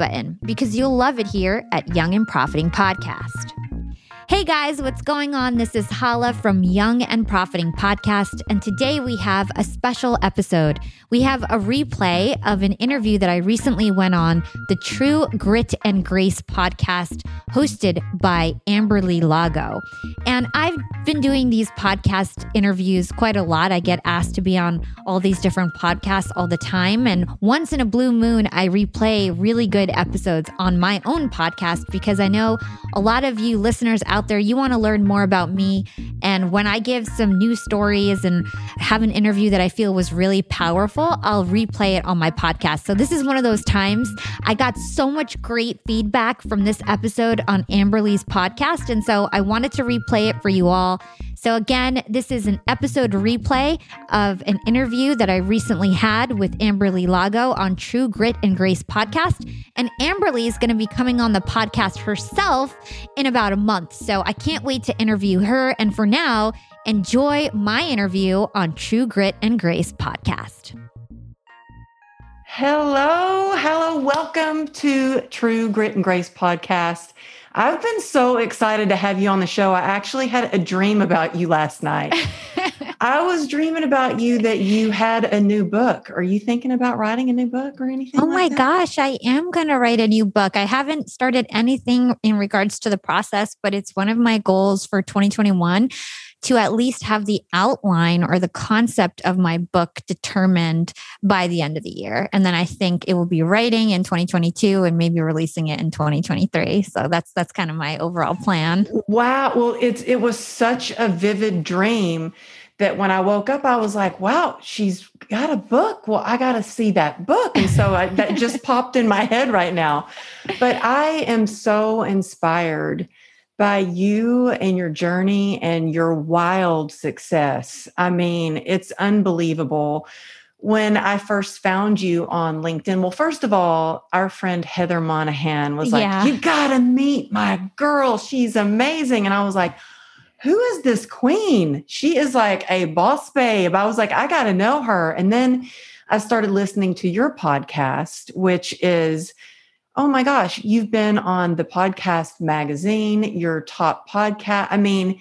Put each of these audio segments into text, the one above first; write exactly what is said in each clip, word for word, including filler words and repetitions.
button because you'll love it here at Young and Profiting Podcast. Hey guys, what's going on? This is Hala from Young and Profiting Podcast, and today we have a special episode. We have a replay of an interview that I recently went on, the True Grit and Grace podcast, hosted by Amberly Lago. And I've been doing these podcast interviews quite a lot. I get asked to be on all these different podcasts all the time, and once in a blue moon, I replay really good episodes on my own podcast because I know a lot of you listeners out there, you want to learn more about me. And when I give some new stories and have an interview that I feel was really powerful, I'll replay it on my podcast. So this is one of those times. I got so much great feedback from this episode on Amberly's podcast, and so I wanted to replay it for you all. So again, this is an episode replay of an interview that I recently had with Amberly Lago on True Grit and Grace podcast. And Amberly is going to be coming on the podcast herself in about a month. So I can't wait to interview her. And for now, enjoy my interview on True Grit and Grace podcast. Hello, hello. Welcome to True Grit and Grace podcast. I've been so excited to have you on the show. I actually had a dream about you last night. I was dreaming about you that you had a new book. Are you thinking about writing a new book or anything? Oh like my that? gosh, I am going to write a new book. I haven't started anything in regards to the process, but it's one of my goals for twenty twenty-one to at least have the outline or the concept of my book determined by the end of the year. And then I think it will be writing in twenty twenty-two and maybe releasing it in twenty twenty-three. So that's that's kind of my overall plan. Wow. Well, it's it was such a vivid dream that when I woke up, I was like, wow, she's got a book. Well, I got to see that book. And so I, that just popped in my head right now. But I am so inspired by you and your journey and your wild success. I mean, it's unbelievable. When I first found you on LinkedIn, well, first of all, our friend Heather Monahan was like, yeah. You gotta meet my girl. She's amazing. And I was like, who is this queen? She is like a boss babe. I was like, I gotta know her. And then I started listening to your podcast, which is oh my gosh, you've been on the Podcast Magazine, your top podcast. I mean,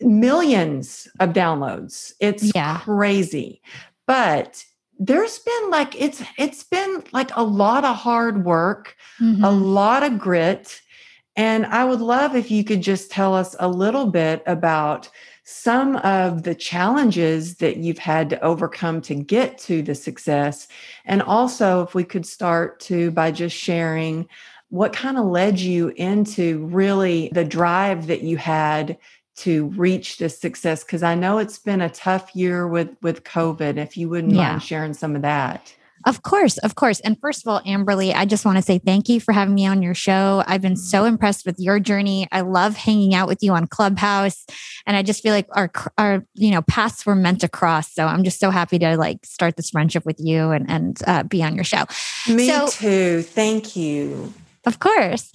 millions of downloads. It's yeah. crazy. But there's been like, it's it's been like a lot of hard work, mm-hmm. a lot of grit. And I would love if you could just tell us a little bit about some of the challenges that you've had to overcome to get to the success. And also if we could start to by just sharing what kind of led you into really the drive that you had to reach this success. Because I know it's been a tough year with, with COVID, if you wouldn't yeah. mind sharing some of that. Of course, of course. And first of all, Amberly, I just want to say thank you for having me on your show. I've been so impressed with your journey. I love hanging out with you on Clubhouse, and I just feel like our our you know paths were meant to cross. So I'm just so happy to like start this friendship with you and and uh, be on your show. Me so, too. Thank you. Of course.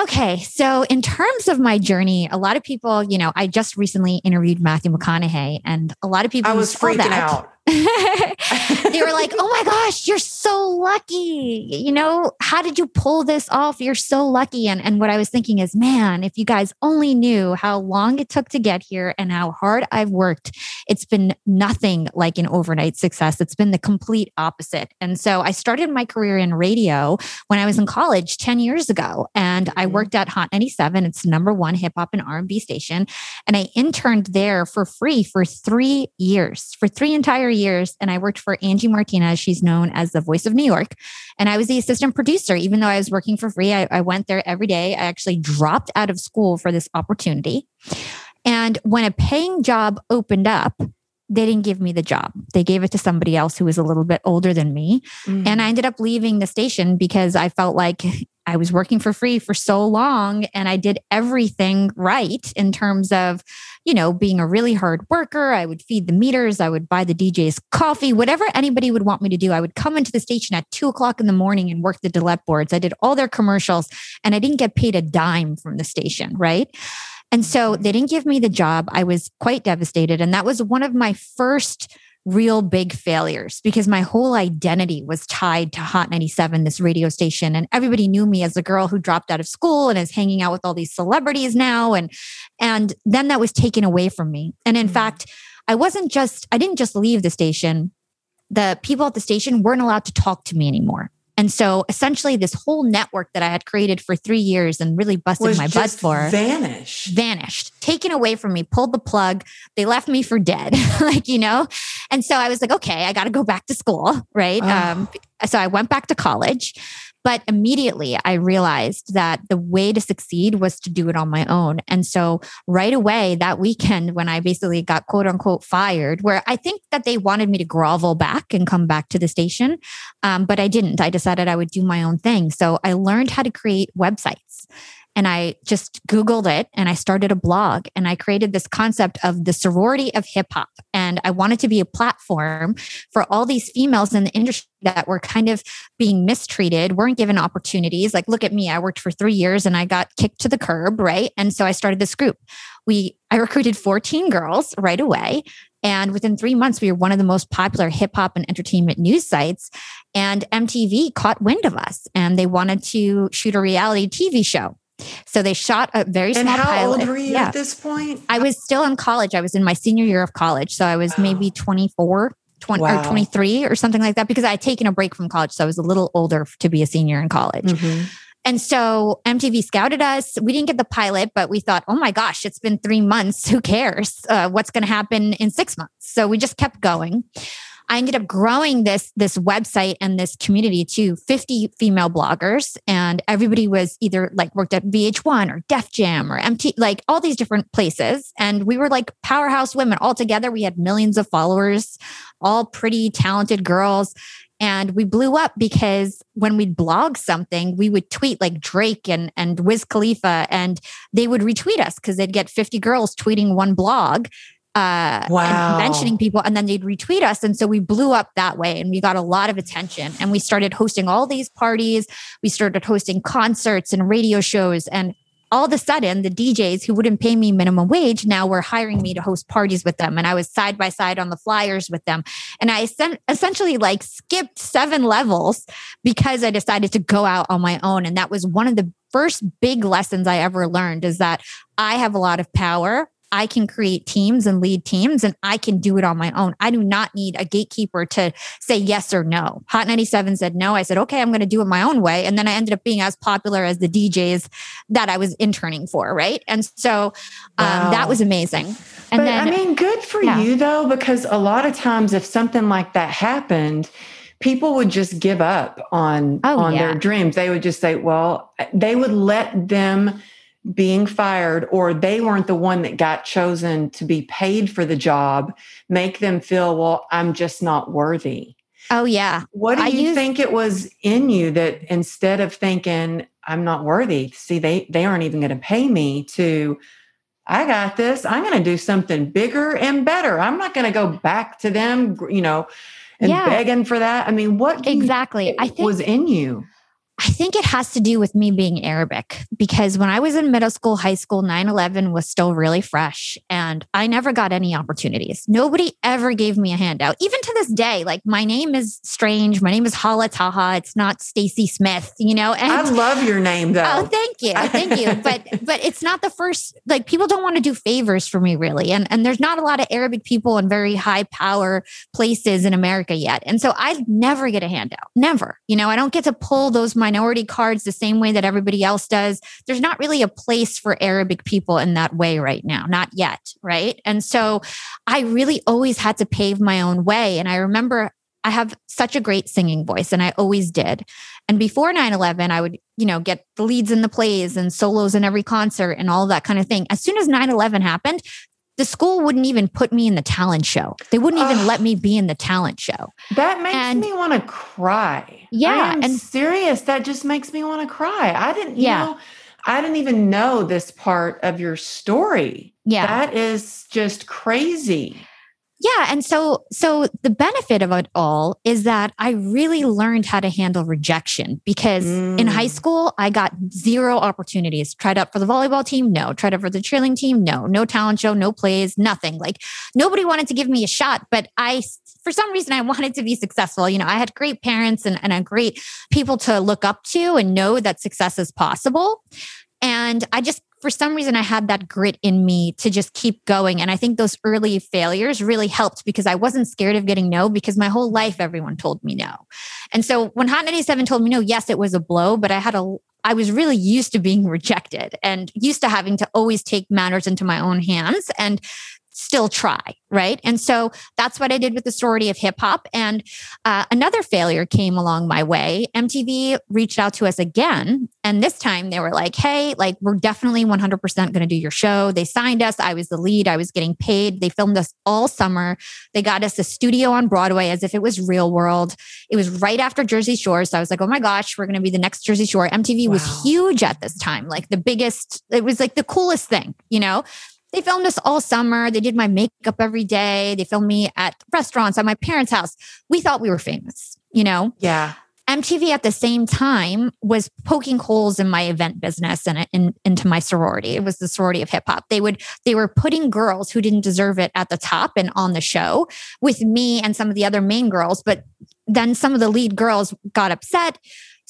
Okay. So in terms of my journey, a lot of people, you know, I just recently interviewed Matthew McConaughey, and a lot of people I was freaking out. They were like, oh my gosh, you're so lucky. You know, how did you pull this off? You're so lucky. And, and what I was thinking is, man, if you guys only knew how long it took to get here and how hard I've worked, it's been nothing like an overnight success. It's been the complete opposite. And so I started my career in radio when I was in college ten years ago. And I worked at Hot ninety-seven. It's the number one hip hop and R and B station. And I interned there for free for three years, for three entire years. And I worked for Angie Martinez. She's known as the voice of New York. And I was the assistant producer. Even though I was working for free, I, I went there every day. I actually dropped out of school for this opportunity. And when a paying job opened up, they didn't give me the job. They gave it to somebody else who was a little bit older than me. Mm. And I ended up leaving the station because I felt like I was working for free for so long and I did everything right in terms of, you know, being a really hard worker. I would feed the meters. I would buy the D Js coffee, whatever anybody would want me to do. I would come into the station at two o'clock in the morning and work the Dillette boards. I did all their commercials and I didn't get paid a dime from the station, right? And so they didn't give me the job. I was quite devastated. And that was one of my first real big failures because my whole identity was tied to Hot ninety-seven, this radio station. And everybody knew me as a girl who dropped out of school and is hanging out with all these celebrities now. And, and then that was taken away from me. And in mm-hmm. fact, I wasn't just, I didn't just leave the station. The people at the station weren't allowed to talk to me anymore. And so essentially this whole network that I had created for three years and really busted my butt for vanished, vanished, taken away from me, pulled the plug. They left me for dead, like, you know? And so I was like, okay, I got to go back to school. Right. Oh. Um, so I went back to college, but immediately I realized that the way to succeed was to do it on my own. And so right away that weekend when I basically got quote unquote fired, where I think that they wanted me to grovel back and come back to the station. Um, but I didn't, I decided that I would do my own thing. So I learned how to create websites and I just Googled it and I started a blog and I created this concept of the sorority of hip hop. And I wanted to be a platform for all these females in the industry that were kind of being mistreated, weren't given opportunities. Like, look at me, I worked for three years and I got kicked to the curb, right? And so I started this group. We, I recruited fourteen girls right away. And within three months, we were one of the most popular hip hop and entertainment news sites. And M T V caught wind of us and they wanted to shoot a reality T V show. So they shot a very small pilot. And how old were you yeah. at this point? I was still in college. I was in my senior year of college. So I was wow. maybe twenty-four, twenty, wow. or twenty-three or something like that because I had taken a break from college. So I was a little older to be a senior in college. Mm-hmm. And so M T V scouted us. We didn't get the pilot, but we thought, oh my gosh, it's been three months. Who cares? Uh, what's going to happen in six months? So we just kept going. I ended up growing this, this website and this community to fifty female bloggers. And everybody was either like worked at V H one or Def Jam or M T V, like all these different places. And we were like powerhouse women all together. We had millions of followers, all pretty talented girls. And we blew up because when we'd blog something, we would tweet like Drake and, and Wiz Khalifa, and they would retweet us because they'd get fifty girls tweeting one blog, uh, wow. and mentioning people, and then they'd retweet us. And so we blew up that way and we got a lot of attention and we started hosting all these parties. We started hosting concerts and radio shows, and all of a sudden, the D Js who wouldn't pay me minimum wage now were hiring me to host parties with them. And I was side by side on the flyers with them. And I essentially like skipped seven levels because I decided to go out on my own. And that was one of the first big lessons I ever learned, is that I have a lot of power. I can create teams and lead teams, and I can do it on my own. I do not need a gatekeeper to say yes or no. Hot ninety-seven said no. I said, okay, I'm going to do it my own way. And then I ended up being as popular as the D Js that I was interning for. Right. And so um, wow. that was amazing. And but, then I mean, good for yeah. you though, because a lot of times if something like that happened, people would just give up on, oh, on yeah. their dreams. They would just say, well, they would let them being fired, or they weren't the one that got chosen to be paid for the job, make them feel, well, I'm just not worthy. Oh yeah. What do I you used... think it was in you that instead of thinking I'm not worthy, see, they, they aren't even going to pay me, to, I got this, I'm going to do something bigger and better. I'm not going to go back to them, you know, and yeah. begging for that. I mean, what exactly you, I think was in you? I think it has to do with me being Arabic, because when I was in middle school, high school, nine eleven was still really fresh and I never got any opportunities. Nobody ever gave me a handout. Even to this day, like my name is strange. My name is Hala Taha. It's not Stacy Smith, you know? And I love your name though. Oh, thank you. Thank you. But, but it's not the first, like people don't want to do favors for me really. And, and there's not a lot of Arabic people in very high power places in America yet. And so I never get a handout. Never. You know, I don't get to pull those my minority cards the same way that everybody else does. There's not really a place for Arabic people in that way right now. Not yet. Right. And so I really always had to pave my own way. And I remember I have such a great singing voice and I always did. And before nine eleven, I would, you know, get the leads in the plays and solos in every concert and all that kind of thing. As soon as nine eleven happened, the school wouldn't even put me in the talent show. They wouldn't even Ugh, let me be in the talent show. That makes and, me want to cry. Yeah. I'm serious. That just makes me want to cry. I didn't, you yeah. know, I didn't even know this part of your story. Yeah. That is just crazy. Yeah. And so, so the benefit of it all is that I really learned how to handle rejection because mm. in high school, I got zero opportunities. Tried out for the volleyball team? No. Tried out for the cheerleading team? No. No talent show, no plays, nothing. Like nobody wanted to give me a shot, but I, for some reason, I wanted to be successful. You know, I had great parents and, and a great people to look up to and know that success is possible. And I just, for some reason, I had that grit in me to just keep going. And I think those early failures really helped because I wasn't scared of getting no, because my whole life, everyone told me no. And so when Hot ninety-seven told me no, yes, it was a blow, but I had a, I was really used to being rejected and used to having to always take matters into my own hands and still try. Right. And so that's what I did with the Sorority of Hip Hop. And uh, another failure came along my way. M T V reached out to us again. And this time they were like, hey, like we're definitely one hundred percent going to do your show. They signed us. I was the lead. I was getting paid. They filmed us all summer. They got us a studio on Broadway as if it was Real World. It was right after Jersey Shore. So I was like, oh my gosh, we're going to be the next Jersey Shore. M T V wow. was huge at this time. Like the biggest, it was like the coolest thing, you know? They filmed us all summer. They did my makeup every day. They filmed me at restaurants, at my parents' house. We thought we were famous, you know? Yeah. M T V at the same time was poking holes in my event business and in, into my sorority. It was the Sorority of Hip Hop. They would, they were putting girls who didn't deserve it at the top and on the show with me and some of the other main girls. But then some of the lead girls got upset.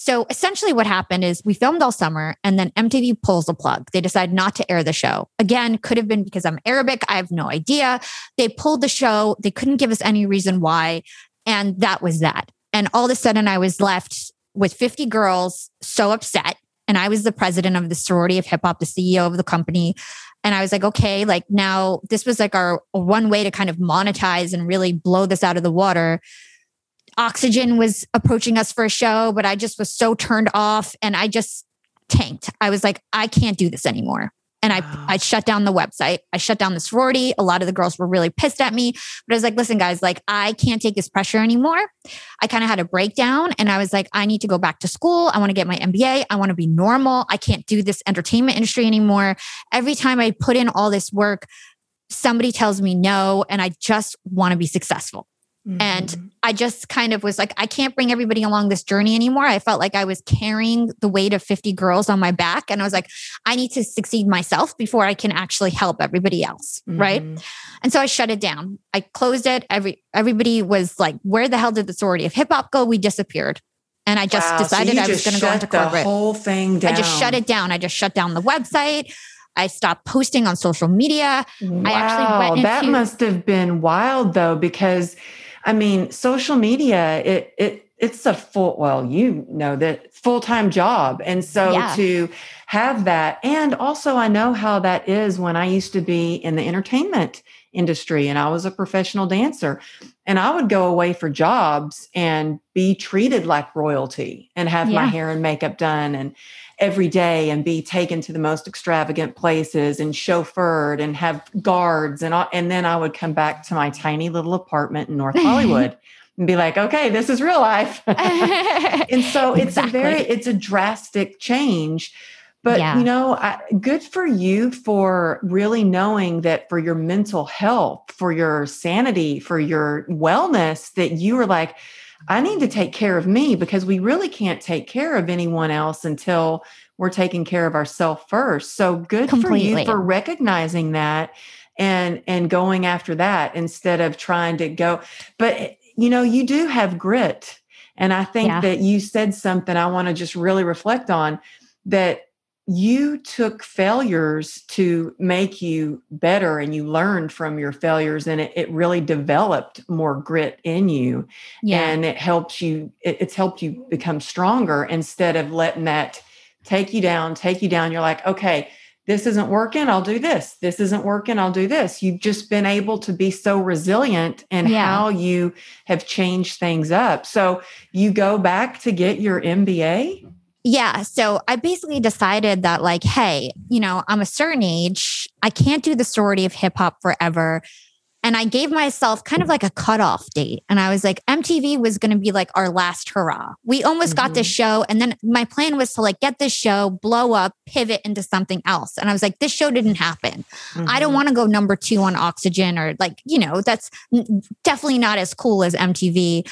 So essentially what happened is we filmed all summer and then M T V pulls the plug. They decide not to air the show. Again, could have been because I'm Arabic. I have no idea. They pulled the show. They couldn't give us any reason why. And that was that. And all of a sudden I was left with fifty girls so upset. And I was the president of the Sorority of Hip Hop, the C E O of the company. And I was like, okay, like now this was like our one way to kind of monetize and really blow this out of the water. Oxygen was approaching us for a show, but I just was so turned off and I just tanked. I was like, I can't do this anymore. And I, wow. I shut down the website. I shut down the sorority. A lot of the girls were really pissed at me, but I was like, listen guys, like I can't take this pressure anymore. I kind of had a breakdown and I was like, I need to go back to school. I want to get my M B A. I want to be normal. I can't do this entertainment industry anymore. Every time I put in all this work, somebody tells me no, and I just want to be successful. Mm-hmm. And I just kind of was like, I can't bring everybody along this journey anymore. I felt like I was carrying the weight of fifty girls on my back. And I was like, I need to succeed myself before I can actually help everybody else. Mm-hmm. Right. And so I shut it down. I closed it. Every, everybody was like, where the hell did the Sorority of Hip Hop go? We disappeared. And I just wow. decided so I just was going to go into corporate. The whole thing down. I just shut it down. I just shut down the website. I stopped posting on social media. Wow. I actually went into- that must have been wild though, because I mean, social media, it it it's a full, well, you know, that full-time job. And so yeah. to have that, and also I know how that is when I used to be in the entertainment industry and I was a professional dancer and I would go away for jobs and be treated like royalty and have yeah. my hair and makeup done and every day and be taken to the most extravagant places and chauffeured and have guards. And all, and then I would come back to my tiny little apartment in North Hollywood and be like, okay, this is real life. And so it's exactly. a very, it's a drastic change, but yeah. you know, I, good for you for really knowing that for your mental health, for your sanity, for your wellness, that you were like, I need to take care of me, because we really can't take care of anyone else until we're taking care of ourselves first. So good Completely. for you for recognizing that and, and going after that instead of trying to go. But, you know, you do have grit. And I think yeah. that you said something I want to just really reflect on, that you took failures to make you better, and you learned from your failures, and it, it really developed more grit in you. Yeah. And it helps you, it, it's helped you become stronger instead of letting that take you down, take you down. You're like, okay, this isn't working, I'll do this. This isn't working, I'll do this. You've just been able to be so resilient in yeah. how you have changed things up. So you go back to get your M B A? Yeah. So I basically decided that, like, hey, you know, I'm a certain age, I can't do the sorority of hip hop forever. And I gave myself kind of like a cutoff date. And I was like, M T V was going to be like our last hurrah. We almost mm-hmm. got this show. And then my plan was to like get this show, blow up, pivot into something else. And I was like, this show didn't happen. Mm-hmm. I don't want to go number two on Oxygen, or like, you know, that's definitely not as cool as M T V.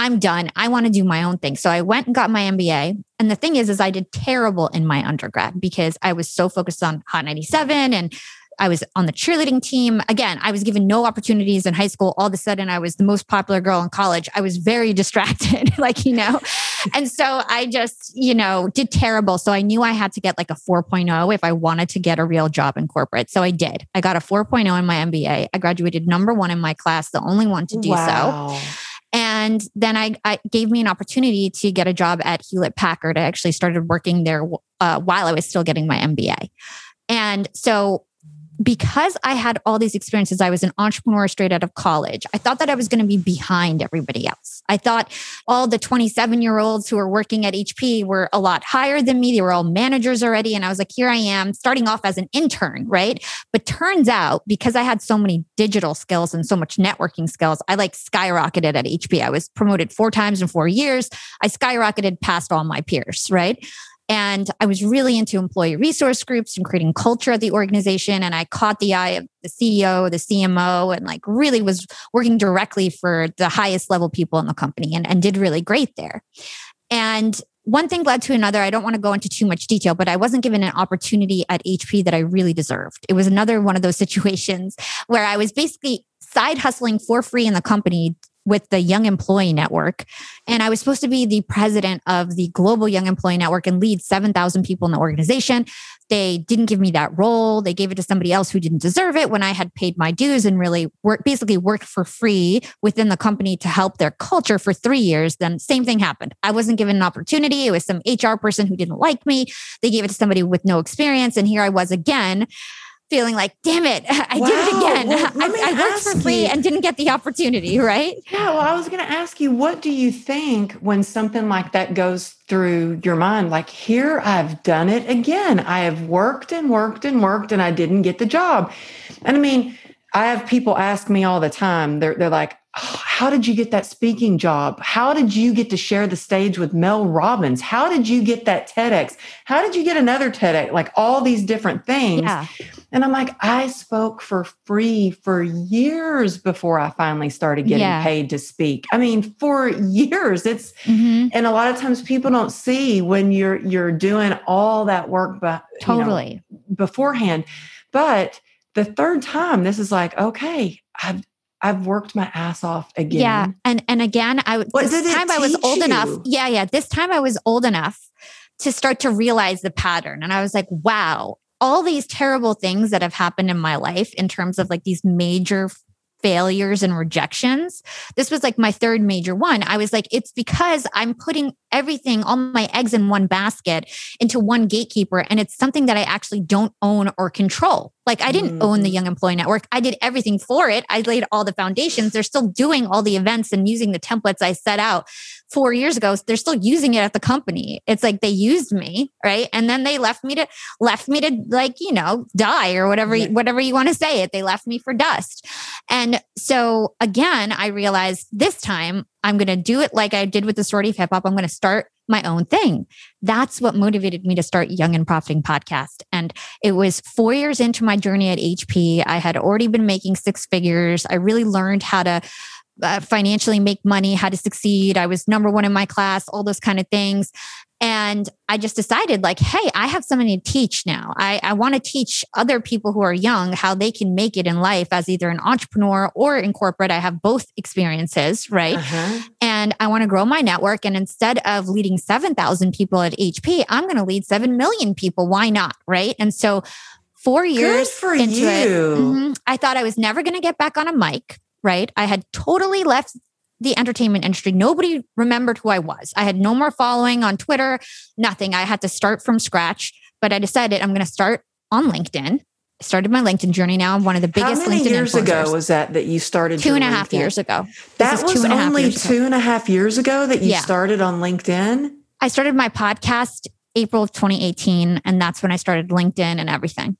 I'm done. I want to do my own thing. So I went and got my M B A. And the thing is, is I did terrible in my undergrad because I was so focused on Hot ninety-seven, and I was on the cheerleading team. Again, I was given no opportunities in high school. All of a sudden, I was the most popular girl in college. I was very distracted, like, you know, and so I just, you know, did terrible. So I knew I had to get like a four point oh if I wanted to get a real job in corporate. So I did. I got a four point oh in my M B A. I graduated number one in my class, the only one to do wow. so. And then I, I gave me an opportunity to get a job at Hewlett Packard. I actually started working there uh, while I was still getting my M B A. And so because I had all these experiences, I was an entrepreneur straight out of college. I thought that I was going to be behind everybody else. I thought all the twenty-seven-year-olds who were working at H P were a lot higher than me. They were all managers already. And I was like, here I am starting off as an intern, right? But turns out, because I had so many digital skills and so much networking skills, I like skyrocketed at H P. I was promoted four times in four years. I skyrocketed past all my peers, right? And I was really into employee resource groups and creating culture at the organization. And I caught the eye of the C E O, the C M O, and like really was working directly for the highest level people in the company, and, and did really great there. And one thing led to another. I don't want to go into too much detail, but I wasn't given an opportunity at H P that I really deserved. It was another one of those situations where I was basically side hustling for free in the company with the Young Employee Network. And I was supposed to be the president of the Global Young Employee Network and lead seven thousand people in the organization. They didn't give me that role. They gave it to somebody else who didn't deserve it when I had paid my dues and really work, basically worked for free within the company to help their culture for three years. Then same thing happened. I wasn't given an opportunity. It was some H R person who didn't like me. They gave it to somebody with no experience. And here I was again, feeling like, damn it, I wow. did it again. Well, I, I worked for free you. and didn't get the opportunity, right? Yeah, well, I was going to ask you, what do you think when something like that goes through your mind? Like, here, I've done it again. I have worked and worked and worked, and I didn't get the job. And I mean, I have people ask me all the time, they're, they're like, oh, how did you get that speaking job? How did you get to share the stage with Mel Robbins? How did you get that TEDx? How did you get another TEDx? Like all these different things. Yeah. And I'm like, I spoke for free for years before I finally started getting yeah. paid to speak. I mean, for years. It's mm-hmm. and a lot of times people don't see when you're you're doing all that work be, totally you know, beforehand. But the third time, this is like, okay, I've I've worked my ass off again. Yeah, and and again, I what this did time I was old you? enough. Yeah, yeah. This time I was old enough to start to realize the pattern, and I was like, wow. All these terrible things that have happened in my life in terms of like these major failures and rejections. This was like my third major one. I was like, it's because I'm putting everything, all my eggs in one basket into one gatekeeper. And it's something that I actually don't own or control. Like I didn't mm. own the Young Employee Network. I did everything for it. I laid all the foundations. They're still doing all the events and using the templates I set out four years ago. They're still using it at the company. It's like they used me, right? And then they left me to left me to like, you know, die or whatever, yeah. whatever you want to say it. They left me for dust. And so again, I realized this time I'm going to do it like I did with the Sorority of Hip Hop. I'm going to start my own thing. That's what motivated me to start Young and Profiting Podcast. And it was four years into my journey at H P. I had already been making six figures. I really learned how to uh, financially make money, how to succeed. I was number one in my class, all those kind of things. And I just decided like, hey, I have something to teach now. I, I want to teach other people who are young how they can make it in life as either an entrepreneur or in corporate. I have both experiences, right? Uh-huh. And I want to grow my network. And instead of leading seven thousand people at H P, I'm going to lead seven million people. Why not? Right? And so four years for into you. it, mm-hmm, I thought I was never going to get back on a mic, right? I had totally left the entertainment industry. Nobody remembered who I was. I had no more following on Twitter, nothing. I had to start from scratch, but I decided I'm going to start on LinkedIn. I started my LinkedIn journey. Now I'm one of the biggest LinkedIn influencers. How many years ago was that that you started? Two and a half years ago. That was only two and a half years ago that you started on LinkedIn? I started my podcast April of twenty eighteen, and that's when I started LinkedIn and everything.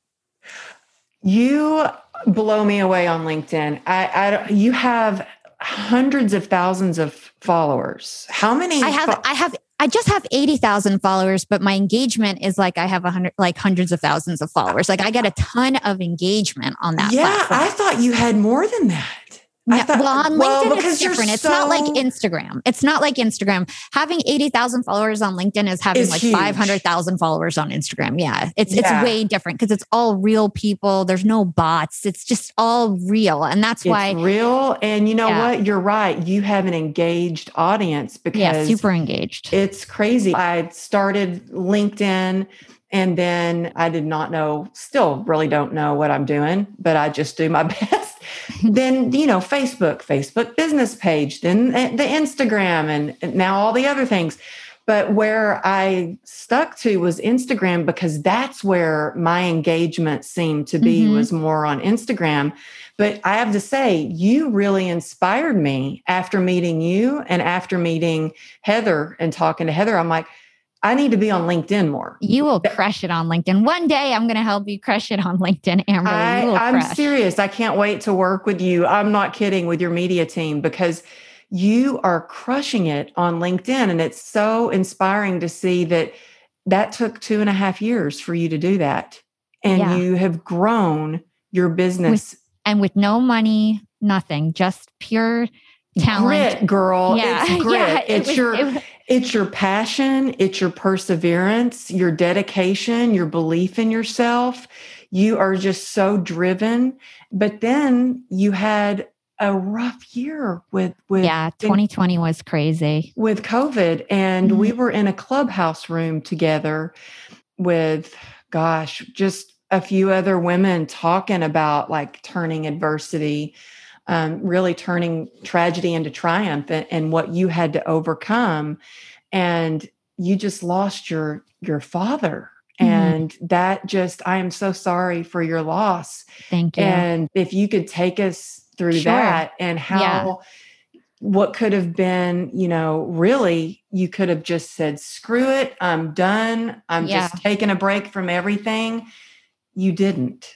You blow me away on LinkedIn. I, I you have hundreds of thousands of followers. How many? I have, fo- I have, I just have eighty thousand followers, but my engagement is like, I have a hundred, like hundreds of thousands of followers. Like I get a ton of engagement on that. Yeah. Platform. I thought you had more than that. No, I thought, well, on LinkedIn, well, it's different. It's so... not like Instagram. It's not like Instagram. Having eighty thousand followers on LinkedIn is having it's like five hundred thousand followers on Instagram. Yeah. It's yeah. it's way different because it's all real people. There's no bots. It's just all real. And that's it's why... It's real. And you know yeah. what? You're right. You have an engaged audience because... Yeah, super engaged. It's crazy. I started LinkedIn... And then I did not know, still really don't know what I'm doing, but I just do my best. Then, you know, Facebook, Facebook business page, then the Instagram and now all the other things. But where I stuck to was Instagram because that's where my engagement seemed to be, mm-hmm. was more on Instagram. But I have to say, you really inspired me after meeting you and after meeting Heather and talking to Heather. I'm like, I need to be on LinkedIn more. You will crush it on LinkedIn. One day I'm going to help you crush it on LinkedIn, Amber. I, I'm crush. serious. I can't wait to work with you. I'm not kidding, with your media team, because you are crushing it on LinkedIn. And it's so inspiring to see that that took two and a half years for you to do that. And yeah. you have grown your business. With, and with no money, nothing, just pure talent. Grit, girl. Yeah. It's grit. Yeah, it it's was, your... It was, It's your passion, it's your perseverance, your dedication, your belief in yourself. You are just so driven. But then you had a rough year with... with yeah, twenty twenty was crazy. With COVID. And mm-hmm. we were in a Clubhouse room together with, gosh, just a few other women talking about like turning adversity, Um, really turning tragedy into triumph, and, and what you had to overcome. And you just lost your, your father. Mm-hmm. And that just, I am so sorry for your loss. Thank you. And if you could take us through sure. that and how, yeah. what could have been, you know, really, you could have just said, screw it. I'm done. I'm yeah. just taking a break from everything. You didn't.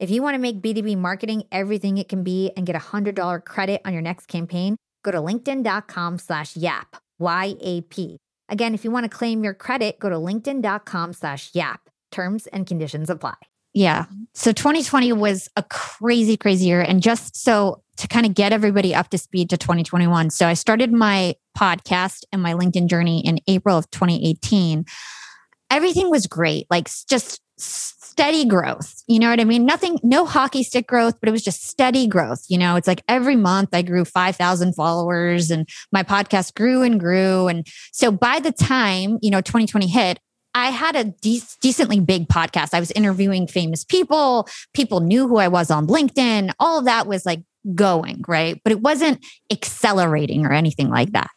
If you want to make B two B marketing everything it can be and get a one hundred dollars credit on your next campaign, go to linkedin dot com slash yap, Y A P. Again, if you want to claim your credit, go to linkedin.com slash yap. Terms and conditions apply. Yeah. So twenty twenty was a crazy, crazy year. And just so to kind of get everybody up to speed to twenty twenty-one. So I started my podcast and my LinkedIn journey in April of twenty eighteen. Everything was great. Like just steady growth. You know what I mean? Nothing, no hockey stick growth, but it was just steady growth. You know, it's like every month I grew five thousand followers and my podcast grew and grew. And so by the time, you know, twenty twenty hit, I had a de- decently big podcast. I was interviewing famous people. People knew who I was on LinkedIn. All of that was like going, right? But it wasn't accelerating or anything like that.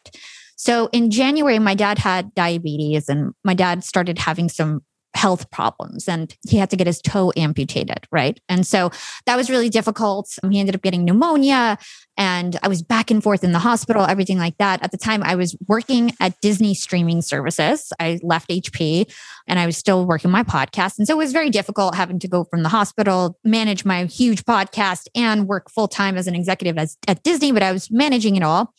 So in January, my dad had diabetes and my dad started having some health problems and he had to get his toe amputated, right? And so that was really difficult. He ended up getting pneumonia and I was back and forth in the hospital, everything like that. At the time, I was working at Disney Streaming Services. I left H P and I was still working my podcast. And so it was very difficult having to go from the hospital, manage my huge podcast and work full-time as an executive as, at Disney, but I was managing it all.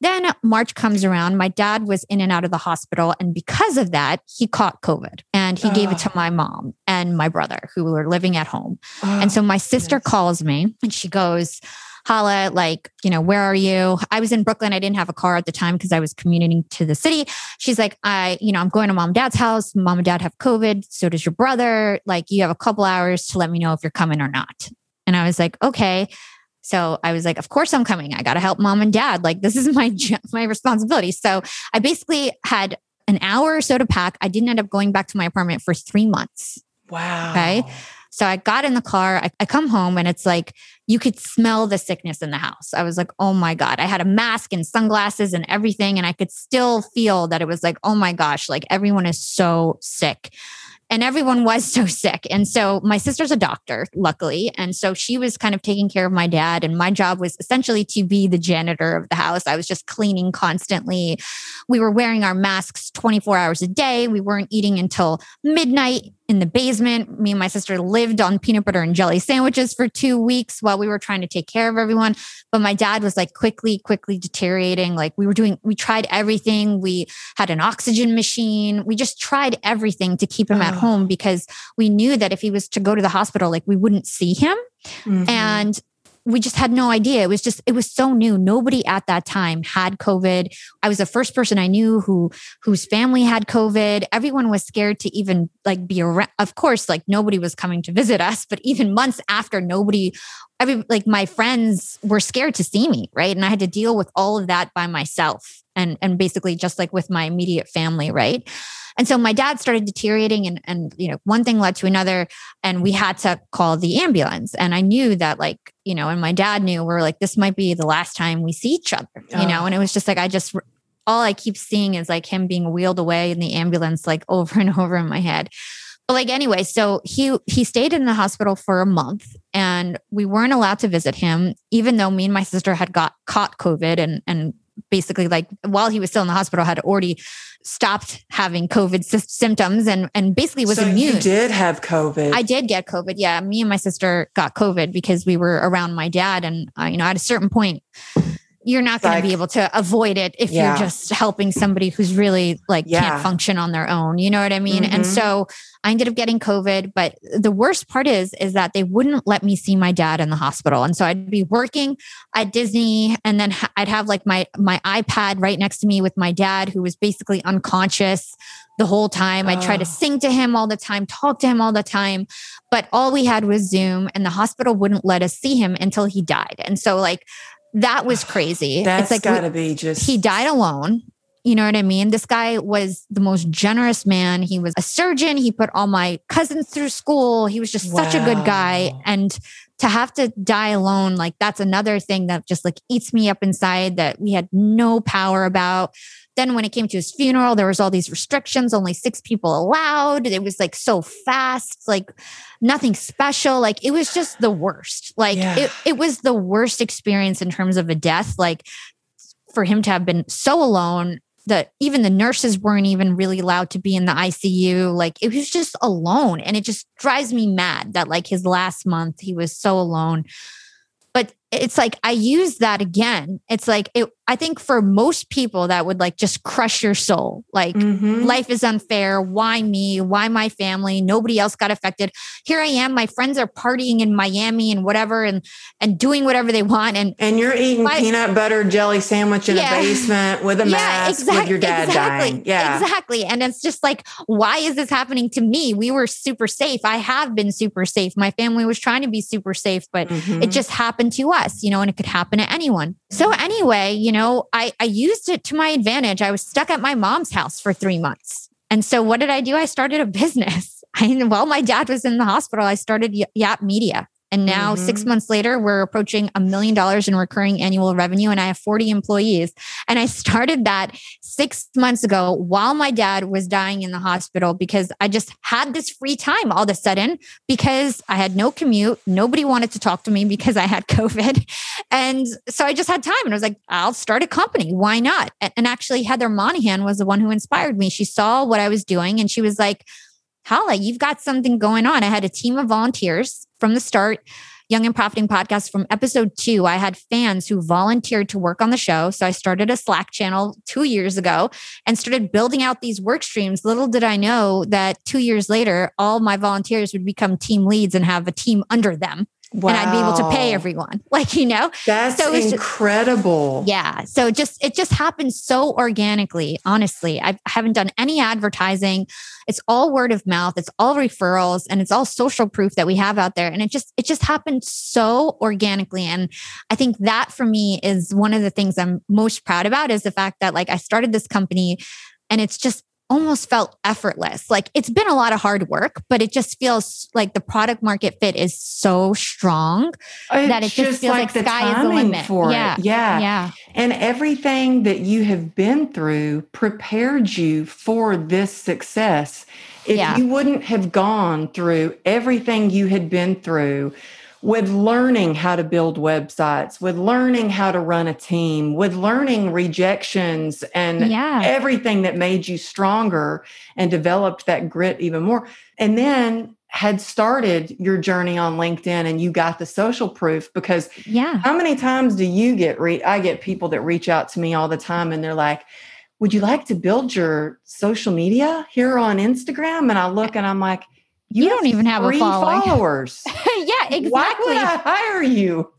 Then March comes around. My dad was in and out of the hospital. And because of that, he caught COVID and he oh. gave it to my mom and my brother who were living at home. Oh, and so my sister yes. calls me and she goes, Hala, like, you know, where are you? I was in Brooklyn. I didn't have a car at the time because I was commuting to the city. She's like, I, you know, I'm going to mom and dad's house. Mom and dad have COVID. So does your brother. Like, you have a couple hours to let me know if you're coming or not. And I was like, okay. So I was like, of course I'm coming. I got to help mom and dad. Like, this is my my responsibility. So I basically had an hour or so to pack. I didn't end up going back to my apartment for three months. Wow. Okay. So I got in the car, I, I come home and it's like, you could smell the sickness in the house. I was like, oh my God, I had a mask and sunglasses and everything. And I could still feel that it was like, oh my gosh, like everyone is so sick. And everyone was so sick. And so my sister's a doctor, luckily. And so she was kind of taking care of my dad. And my job was essentially to be the janitor of the house. I was just cleaning constantly. We were wearing our masks twenty-four hours a day. We weren't eating until midnight in the basement. Me and my sister lived on peanut butter and jelly sandwiches for two weeks while we were trying to take care of everyone. But my dad was like quickly, quickly deteriorating. Like we were doing, we tried everything. We had an oxygen machine. We just tried everything to keep him at home. home because we knew that if he was to go to the hospital, like we wouldn't see him. Mm-hmm. And we just had no idea. It was just, it was so new. Nobody at that time had COVID. I was the first person I knew who, whose family had COVID. Everyone was scared to even like be around. Of course, like nobody was coming to visit us, but even months after nobody, every, like my friends were scared to see me. Right. And I had to deal with all of that by myself and, and basically just like with my immediate family. Right. And so my dad started deteriorating and, and, you know, one thing led to another and we had to call the ambulance. And I knew that like, you know, and my dad knew we were like, this might be the last time we see each other, you oh. know? And it was just like, I just, all I keep seeing is like him being wheeled away in the ambulance, like over and over in my head. But like, anyway, so he, he stayed in the hospital for a month and we weren't allowed to visit him, even though me and my sister had got caught COVID and, and, basically like while he was still in the hospital had already stopped having COVID sy- symptoms and, and basically was so immune. You did have COVID. I did get COVID. Yeah. Me and my sister got COVID because we were around my dad. And uh, you know, at a certain point, you're not going like, to be able to avoid it if yeah. you're just helping somebody who's really like yeah. can't function on their own. You know what I mean? Mm-hmm. And so I ended up getting COVID, but the worst part is, is that they wouldn't let me see my dad in the hospital. And so I'd be working at Disney and then I'd have like my, my iPad right next to me with my dad, who was basically unconscious the whole time. Oh. I tried to sing to him all the time, talk to him all the time, but all we had was Zoom and the hospital wouldn't let us see him until he died. And so like, that was crazy. That's it's like gotta we, be just... He died alone. You know what I mean? This guy was the most generous man. He was a surgeon. He put all my cousins through school. He was just wow. such a good guy. And to have to die alone, like that's another thing that just like eats me up inside that we had no power about. Then when it came to his funeral, there was all these restrictions, only six people allowed. It was like so fast, like nothing special. Like it was just the worst. Like yeah. it, it was the worst experience in terms of a death. Like for him to have been so alone that even the nurses weren't even really allowed to be in the I C U. Like it was just alone. And it just drives me mad that like his last month, he was so alone. But it's like, I use that again. It's like, it, I think for most people that would like just crush your soul. Like mm-hmm. life is unfair. Why me? Why my family? Nobody else got affected. Here I am. My friends are partying in Miami and whatever, and, and doing whatever they want. And, and you're eating my, peanut butter jelly sandwich in yeah. a basement with a yeah, mask exactly, with your dad exactly, dying. Yeah, exactly. And it's just like, why is this happening to me? We were super safe. I have been super safe. My family was trying to be super safe, but mm-hmm. it just happened to us, you know, and it could happen to anyone. So anyway, you know, No, I, I used it to my advantage. I was stuck at my mom's house for three months. And so what did I do? I started a business. I, well, my dad was in the hospital. I started Y A P Media. And now mm-hmm. six months later, we're approaching a million dollars in recurring annual revenue. And I have forty employees. And I started that six months ago while my dad was dying in the hospital, because I just had this free time all of a sudden, because I had no commute. Nobody wanted to talk to me because I had COVID. And so I just had time. And I was like, I'll start a company. Why not? And actually, Heather Monahan was the one who inspired me. She saw what I was doing and she was like, Hala, you've got something going on. I had a team of volunteers from the start. Young and Profiting Podcast from episode two, I had fans who volunteered to work on the show. So I started a Slack channel two years ago and started building out these work streams. Little did I know that two years later, all my volunteers would become team leads and have a team under them. Wow. And I'd be able to pay everyone, like, you know, that's so incredible. Just, yeah. So just, it just happened so organically. Honestly, I haven't done any advertising. It's all word of mouth. It's all referrals, and it's all social proof that we have out there. And it just, it just happened so organically. And I think that for me is one of the things I'm most proud about, is the fact that like I started this company and it's just almost felt effortless. Like it's been a lot of hard work, but it just feels like the product market fit is so strong it's that it just, just feels like, like the sky is the limit. For yeah. It. yeah. Yeah. And everything that you have been through prepared you for this success. If yeah. you wouldn't have gone through everything you had been through, with learning how to build websites, with learning how to run a team, with learning rejections and yeah. everything that made you stronger and developed that grit even more. And then had started your journey on LinkedIn and you got the social proof, because yeah. how many times do you get, re- I get people that reach out to me all the time and they're like, would you like to build your social media here on Instagram? And I look and I'm like, You, you don't even have a following. Followers. yeah, exactly. Why would I hire you?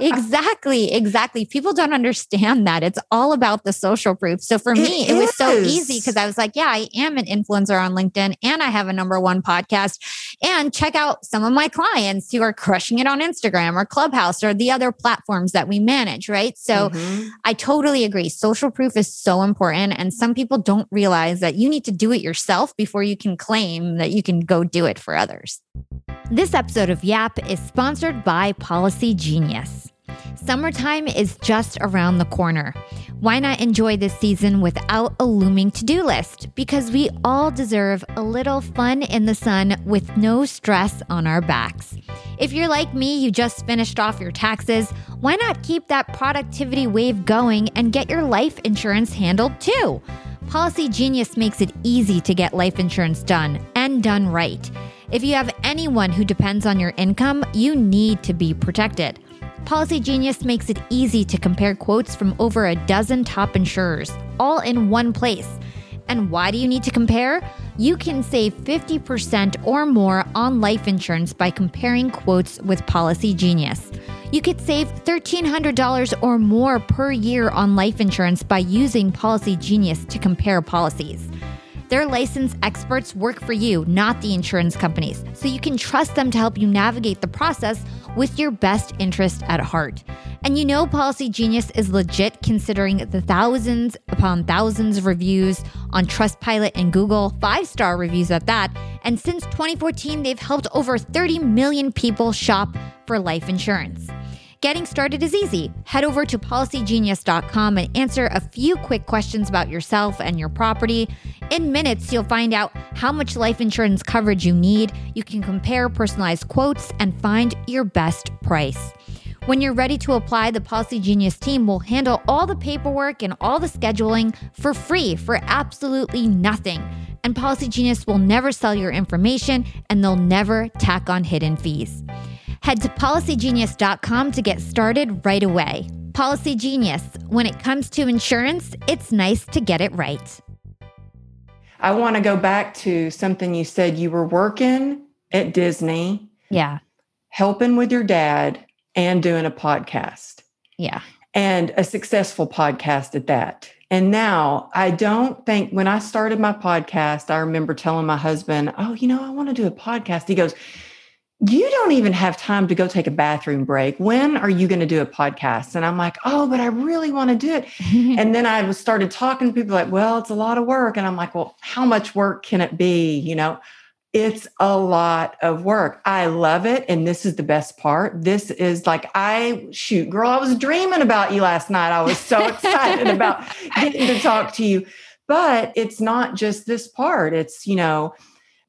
exactly, exactly. People don't understand that. It's all about the social proof. So for me, it, it was so easy because I was like, yeah, I am an influencer on LinkedIn and I have a number one podcast. And check out some of my clients who are crushing it on Instagram or Clubhouse or the other platforms that we manage, right? So mm-hmm. I totally agree. Social proof is so important. And some people don't realize that you need to do it yourself before you can claim that you can go do it for others. This episode of Y A P is sponsored by Policygenius. Summertime is just around the corner. Why not enjoy this season without a looming to-do list? Because we all deserve a little fun in the sun with no stress on our backs. If you're like me, you just finished off your taxes, why not keep that productivity wave going and get your life insurance handled too? Policygenius makes it easy to get life insurance done, and done right. If you have anyone who depends on your income, you need to be protected. Policygenius makes it easy to compare quotes from over a dozen top insurers, all in one place. And why do you need to compare? You can save fifty percent or more on life insurance by comparing quotes with Policygenius. You could save one thousand three hundred dollars or more per year on life insurance by using Policygenius to compare policies. Their licensed experts work for you, not the insurance companies, so you can trust them to help you navigate the process with your best interest at heart. And you know Policygenius is legit, considering the thousands upon thousands of reviews on Trustpilot and Google, five-star reviews at that, and since twenty fourteen, they've helped over thirty million people shop for life insurance. Getting started is easy. Head over to policygenius dot com and answer a few quick questions about yourself and your property. In minutes, you'll find out how much life insurance coverage you need. You can compare personalized quotes and find your best price. When you're ready to apply, the Policygenius team will handle all the paperwork and all the scheduling for free, for absolutely nothing. And Policygenius will never sell your information, and they'll never tack on hidden fees. Head to policygenius dot com to get started right away. Policygenius, when it comes to insurance, it's nice to get it right. I want to go back to something you said. You were working at Disney. Yeah. Helping with your dad and doing a podcast. Yeah. And a successful podcast at that. And now I don't think, when I started my podcast, I remember telling my husband, oh, you know, I want to do a podcast. He goes, you don't even have time to go take a bathroom break. When are you going to do a podcast? And I'm like, oh, but I really want to do it. And then I started talking to people like, well, it's a lot of work. And I'm like, well, how much work can it be? You know, it's a lot of work. I love it. And this is the best part. This is like, I shoot, girl, I was dreaming about you last night. I was so excited about getting to talk to you. But it's not just this part. It's, you know,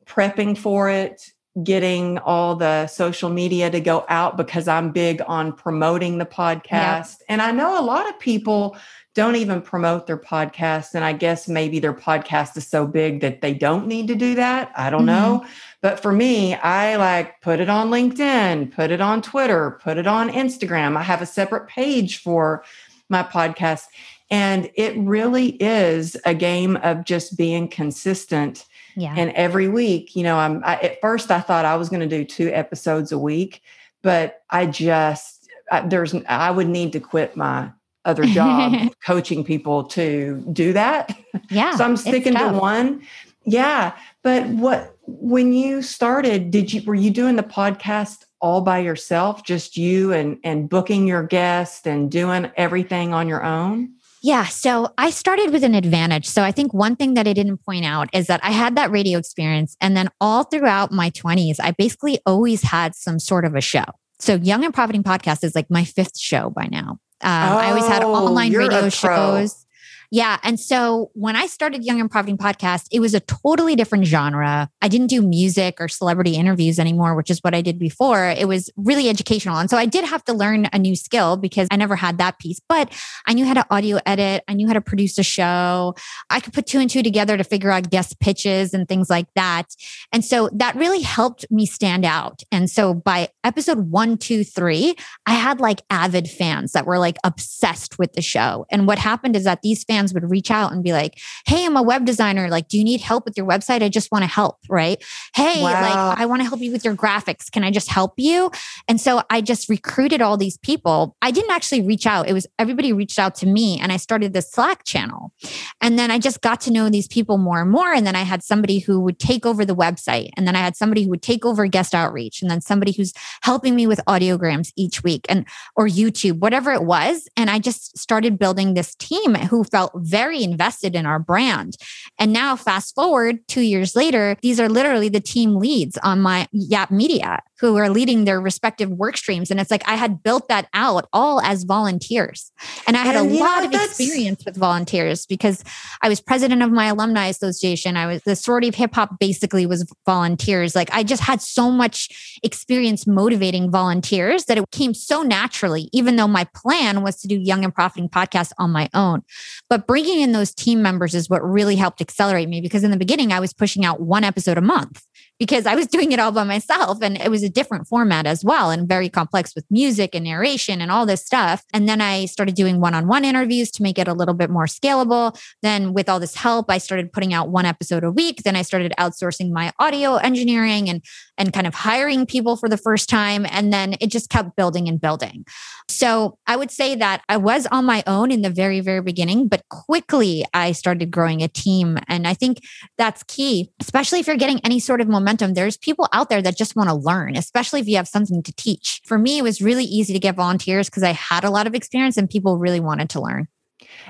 prepping for it, getting all the social media to go out, because I'm big on promoting the podcast. Yep. And I know a lot of people don't even promote their podcast. And I guess maybe their podcast is so big that they don't need to do that. I don't mm-hmm. know. But for me, I like put it on LinkedIn, put it on Twitter, put it on Instagram. I have a separate page for my podcast. And it really is a game of just being consistent. Yeah. And every week, you know, I'm, I, at first I thought I was going to do two episodes a week, but I just, I, there's, I would need to quit my other job coaching people to do that. Yeah. So I'm sticking to one. Yeah. But what, when you started, did you, were you doing the podcast all by yourself, just you and, and booking your guests and doing everything on your own? Yeah. So I started with an advantage. So I think one thing that I didn't point out is that I had that radio experience. And then all throughout my twenties, I basically always had some sort of a show. So Young and Profiting Podcast is like my fifth show by now. Um, oh, I always had online radio shows. Yeah. And so when I started Young and Profiting Podcast, it was a totally different genre. I didn't do music or celebrity interviews anymore, which is what I did before. It was really educational. And so I did have to learn a new skill because I never had that piece, but I knew how to audio edit. I knew how to produce a show. I could put two and two together to figure out guest pitches and things like that. And so that really helped me stand out. And so by episode one, two, three, I had like avid fans that were like obsessed with the show. And what happened is that these fans would reach out and be like, hey, I'm a web designer. Like, do you need help with your website? I just want to help, right? Hey, wow. like I want to help you with your graphics. Can I just help you? And so I just recruited all these people. I didn't actually reach out. It was everybody reached out to me and I started this Slack channel. And then I just got to know these people more and more. And then I had somebody who would take over the website. And then I had somebody who would take over guest outreach. And then somebody who's helping me with audiograms each week and or YouTube, whatever it was. And I just started building this team who felt very invested in our brand. And now fast forward two years later, these are literally the team leads on my YAP Media who are leading their respective work streams. And it's like, I had built that out all as volunteers. And I had and a lot know, of experience with volunteers because I was president of my alumni association. I was the Sorority of Hip Hop basically was volunteers. Like I just had so much experience motivating volunteers that it came so naturally, even though my plan was to do Young and Profiting Podcast on my own. But bringing in those team members is what really helped accelerate me because in the beginning, I was pushing out one episode a month because I was doing it all by myself. And it was a different format as well and very complex with music and narration and all this stuff. And then I started doing one-on-one interviews to make it a little bit more scalable. Then with all this help, I started putting out one episode a week. Then I started outsourcing my audio engineering and, and kind of hiring people for the first time. And then it just kept building and building. So I would say that I was on my own in the very, very beginning, but quickly I started growing a team. And I think that's key, especially if you're getting any sort of momentum. There's people out there that just want to learn, especially if you have something to teach. For me, it was really easy to get volunteers because I had a lot of experience and people really wanted to learn.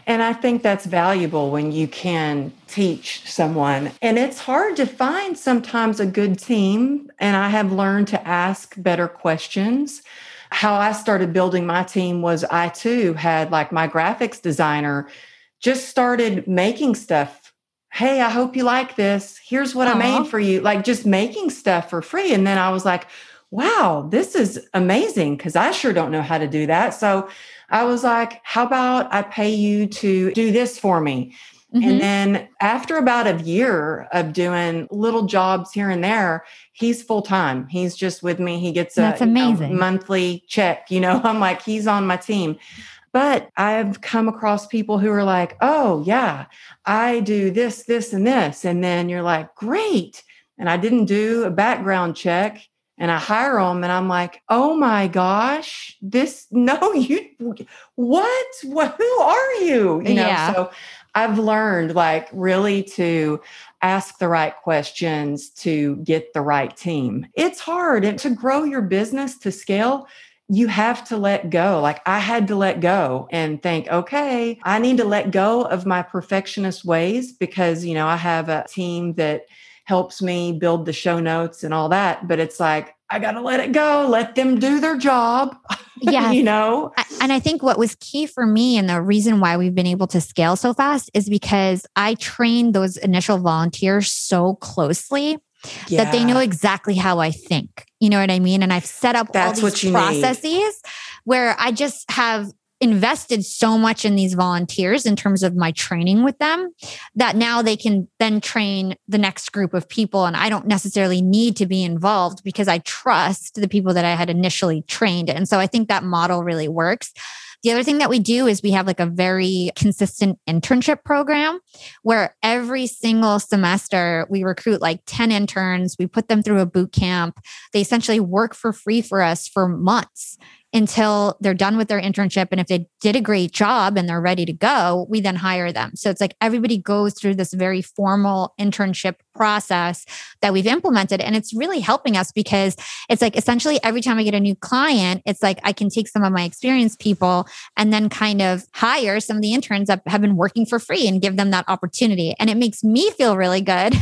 And I think that's valuable when you can teach someone. And it's hard to find sometimes a good team. And I have learned to ask better questions. How I started building my team was I too had like my graphics designer just started making stuff. Hey, I hope you like this. Here's what uh-huh. I made for you. Like just making stuff for free. And then I was like, wow, this is amazing because I sure don't know how to do that. So I was like, how about I pay you to do this for me? Mm-hmm. And then after about a year of doing little jobs here and there, he's full time. He's just with me. He gets a, That's amazing. You know, monthly check. You know, I'm like, he's on my team. But I've come across people who are like, oh, yeah, I do this, this, and this. And then you're like, great. And I didn't do a background check. And I hire them and I'm like, oh my gosh, this, no, you, what, what who are you? You know, yeah. So I've learned like really to ask the right questions to get the right team. It's hard. And to grow your business to scale, you have to let go. Like I had to let go and think, okay, I need to let go of my perfectionist ways because, you know, I have a team that helps me build the show notes and all that. But it's like, I got to let it go. Let them do their job. Yeah. You know? I, and I think what was key for me and the reason why we've been able to scale so fast is because I trained those initial volunteers so closely yeah. that they know exactly how I think. You know what I mean? And I've set up That's all these processes need. Where I just have invested so much in these volunteers in terms of my training with them that now they can then train the next group of people. And I don't necessarily need to be involved because I trust the people that I had initially trained. And so I think that model really works. The other thing that we do is we have like a very consistent internship program where every single semester we recruit like ten interns. We put them through a boot camp. They essentially work for free for us for months until they're done with their internship. And if they did a great job and they're ready to go, we then hire them. So it's like everybody goes through this very formal internship process that we've implemented. And it's really helping us because it's like essentially every time I get a new client, it's like I can take some of my experienced people and then kind of hire some of the interns that have been working for free and give them that opportunity. And it makes me feel really good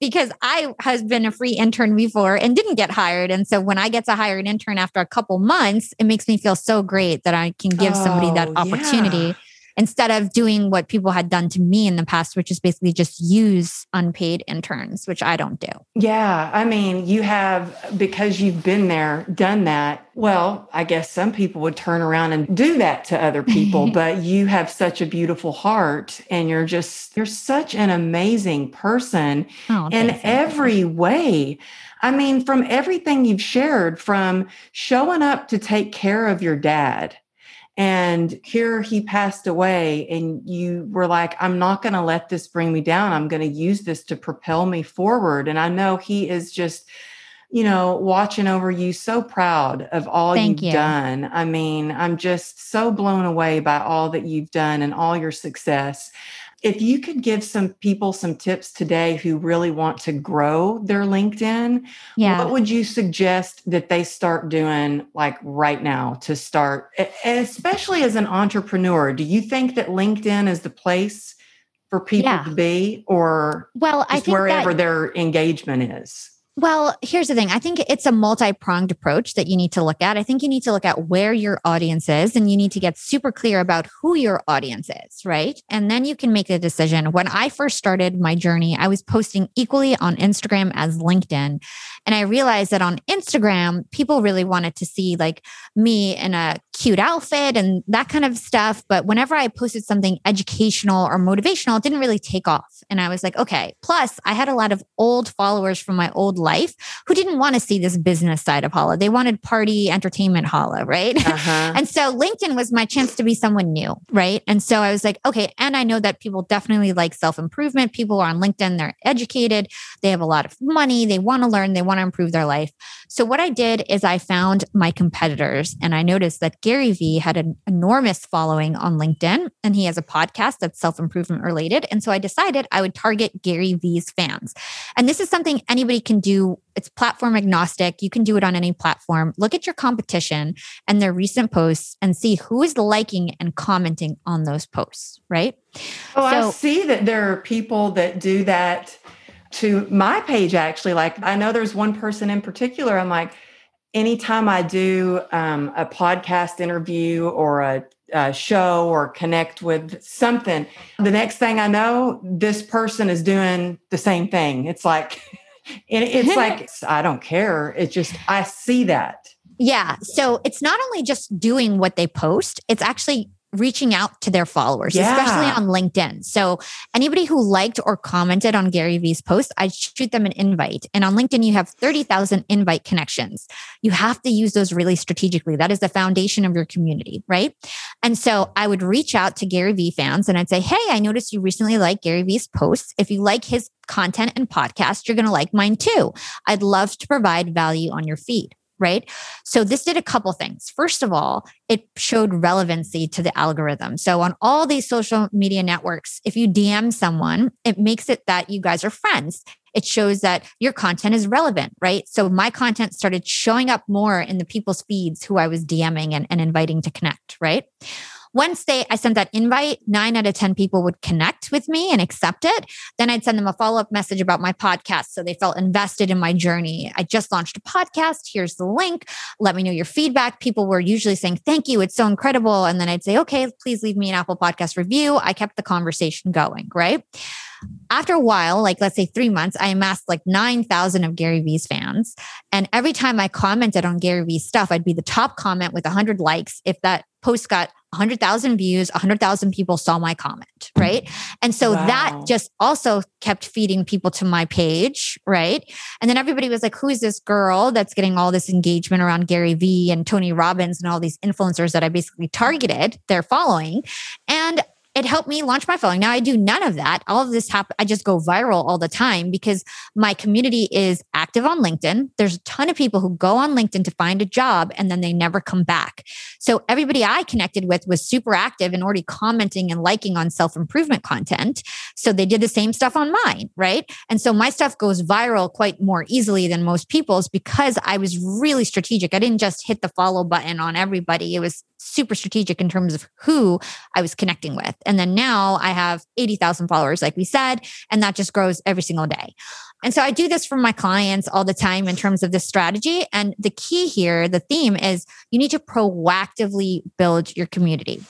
because I has been a free intern before and didn't get hired. And so when I get to hire an intern after a couple months, it makes me feel so great that I can give oh, somebody that opportunity yeah. instead of doing what people had done to me in the past, which is basically just use unpaid interns, which I don't do. Yeah. I mean, you have, because you've been there, done that. Well, I guess some people would turn around and do that to other people, but you have such a beautiful heart and you're just, you're such an amazing person oh, in every way. I mean, from everything you've shared, from showing up to take care of your dad, and here he passed away and you were like, I'm not going to let this bring me down. I'm going to use this to propel me forward. And I know he is just, you know, watching over you, so proud of all Thank you've you. Done. I mean, I'm just so blown away by all that you've done and all your success. If you could give some people some tips today who really want to grow their LinkedIn, yeah. what would you suggest that they start doing like right now to start, especially as an entrepreneur? Do you think that LinkedIn is the place for people yeah. to be or well, just I think wherever that- their engagement is? Well, here's the thing. I think it's a multi-pronged approach that you need to look at. I think you need to look at where your audience is and you need to get super clear about who your audience is, right? And then you can make a decision. When I first started my journey, I was posting equally on Instagram as LinkedIn. And I realized that on Instagram, people really wanted to see like me in a cute outfit and that kind of stuff. But whenever I posted something educational or motivational, it didn't really take off. And I was like, okay. Plus, I had a lot of old followers from my old life who didn't want to see this business side of Hala. They wanted party entertainment Hala, right? Uh-huh. And so LinkedIn was my chance to be someone new, right? And so I was like, okay. And I know that people definitely like self-improvement. People are on LinkedIn. They're educated. They have a lot of money. They want to learn. They want to improve their life. So what I did is I found my competitors and I noticed that Gary Vee had an enormous following on LinkedIn and he has a podcast that's self-improvement related. And so I decided I would target Gary Vee's fans. And this is something anybody can do. It's platform agnostic. You can do it on any platform. Look at your competition and their recent posts and see who is liking and commenting on those posts, right? Oh, so, I see that there are people that do that to my page, actually. Like I know there's one person in particular. I'm like, anytime I do um, a podcast interview or a, a show or connect with something, the next thing I know, this person is doing the same thing. It's like, it, it's like, I don't care. It's just, I see that. Yeah. So it's not only just doing what they post, it's actually reaching out to their followers, yeah. especially on LinkedIn. So anybody who liked or commented on Gary Vee's post, I'd shoot them an invite. And on LinkedIn, you have thirty thousand invite connections. You have to use those really strategically. That is the foundation of your community, right? And so I would reach out to Gary Vee fans and I'd say, hey, I noticed you recently liked Gary Vee's posts. If you like his content and podcast, you're going to like mine too. I'd love to provide value on your feed. Right? So this did a couple things. First of all, it showed relevancy to the algorithm. So on all these social media networks, if you D M someone, it makes it that you guys are friends. It shows that your content is relevant, right? So my content started showing up more in the people's feeds who I was DMing and, and inviting to connect, right? Once they, I sent that invite, nine out of ten people would connect with me and accept it. Then I'd send them a follow-up message about my podcast. So they felt invested in my journey. I just launched a podcast. Here's the link. Let me know your feedback. People were usually saying, thank you. It's so incredible. And then I'd say, okay, please leave me an Apple Podcast review. I kept the conversation going, right? After a while, like let's say three months, I amassed like nine thousand of Gary Vee's fans. And every time I commented on Gary Vee's stuff, I'd be the top comment with one hundred likes. If that post got one hundred thousand views, one hundred thousand people saw my comment, right? And so wow. that just also kept feeding people to my page, right? And then everybody was like, who is this girl that's getting all this engagement around Gary Vee and Tony Robbins and all these influencers that I basically targeted their following? And it helped me launch my following. Now I do none of that. All of this happen. I just go viral all the time because my community is active on LinkedIn. There's a ton of people who go on LinkedIn to find a job and then they never come back. So everybody I connected with was super active and already commenting and liking on self-improvement content. So they did the same stuff on mine, right? And so my stuff goes viral quite more easily than most people's because I was really strategic. I didn't just hit the follow button on everybody. It was super strategic in terms of who I was connecting with. And then now I have eighty thousand followers, like we said, and that just grows every single day. And so I do this for my clients all the time in terms of this strategy. And the key here, the theme is you need to proactively build your community.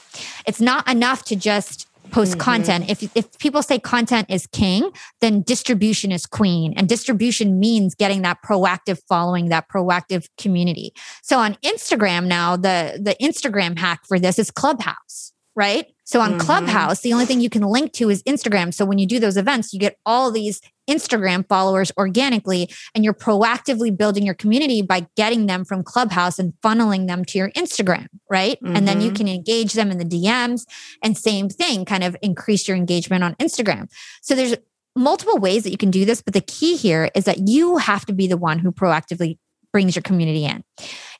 It's not enough to just post mm-hmm. content. If if people say content is king, then distribution is queen. And distribution means getting that proactive following, that proactive community. So on Instagram now, the, the Instagram hack for this is Clubhouse, right? So on mm-hmm. Clubhouse, the only thing you can link to is Instagram. So when you do those events, you get all these Instagram followers organically, and you're proactively building your community by getting them from Clubhouse and funneling them to your Instagram, right? Mm-hmm. And then you can engage them in the D Ms and same thing, kind of increase your engagement on Instagram. So there's multiple ways that you can do this, but the key here is that you have to be the one who proactively brings your community in.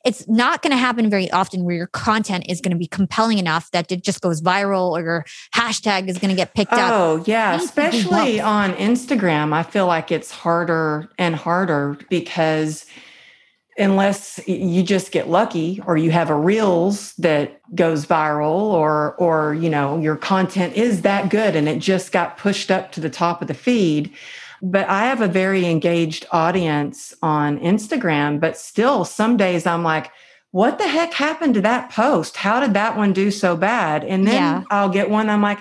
It's not going to happen very often where your content is going to be compelling enough that it just goes viral or your hashtag is going to get picked oh, up. Oh yeah. Especially on Instagram. I feel like it's harder and harder because unless you just get lucky or you have a Reels that goes viral or, or, you know, your content is that good and it just got pushed up to the top of the feed. But I have a very engaged audience on Instagram, but still some days I'm like, what the heck happened to that post? How did that one do so bad? And then yeah. I'll get one. I'm like,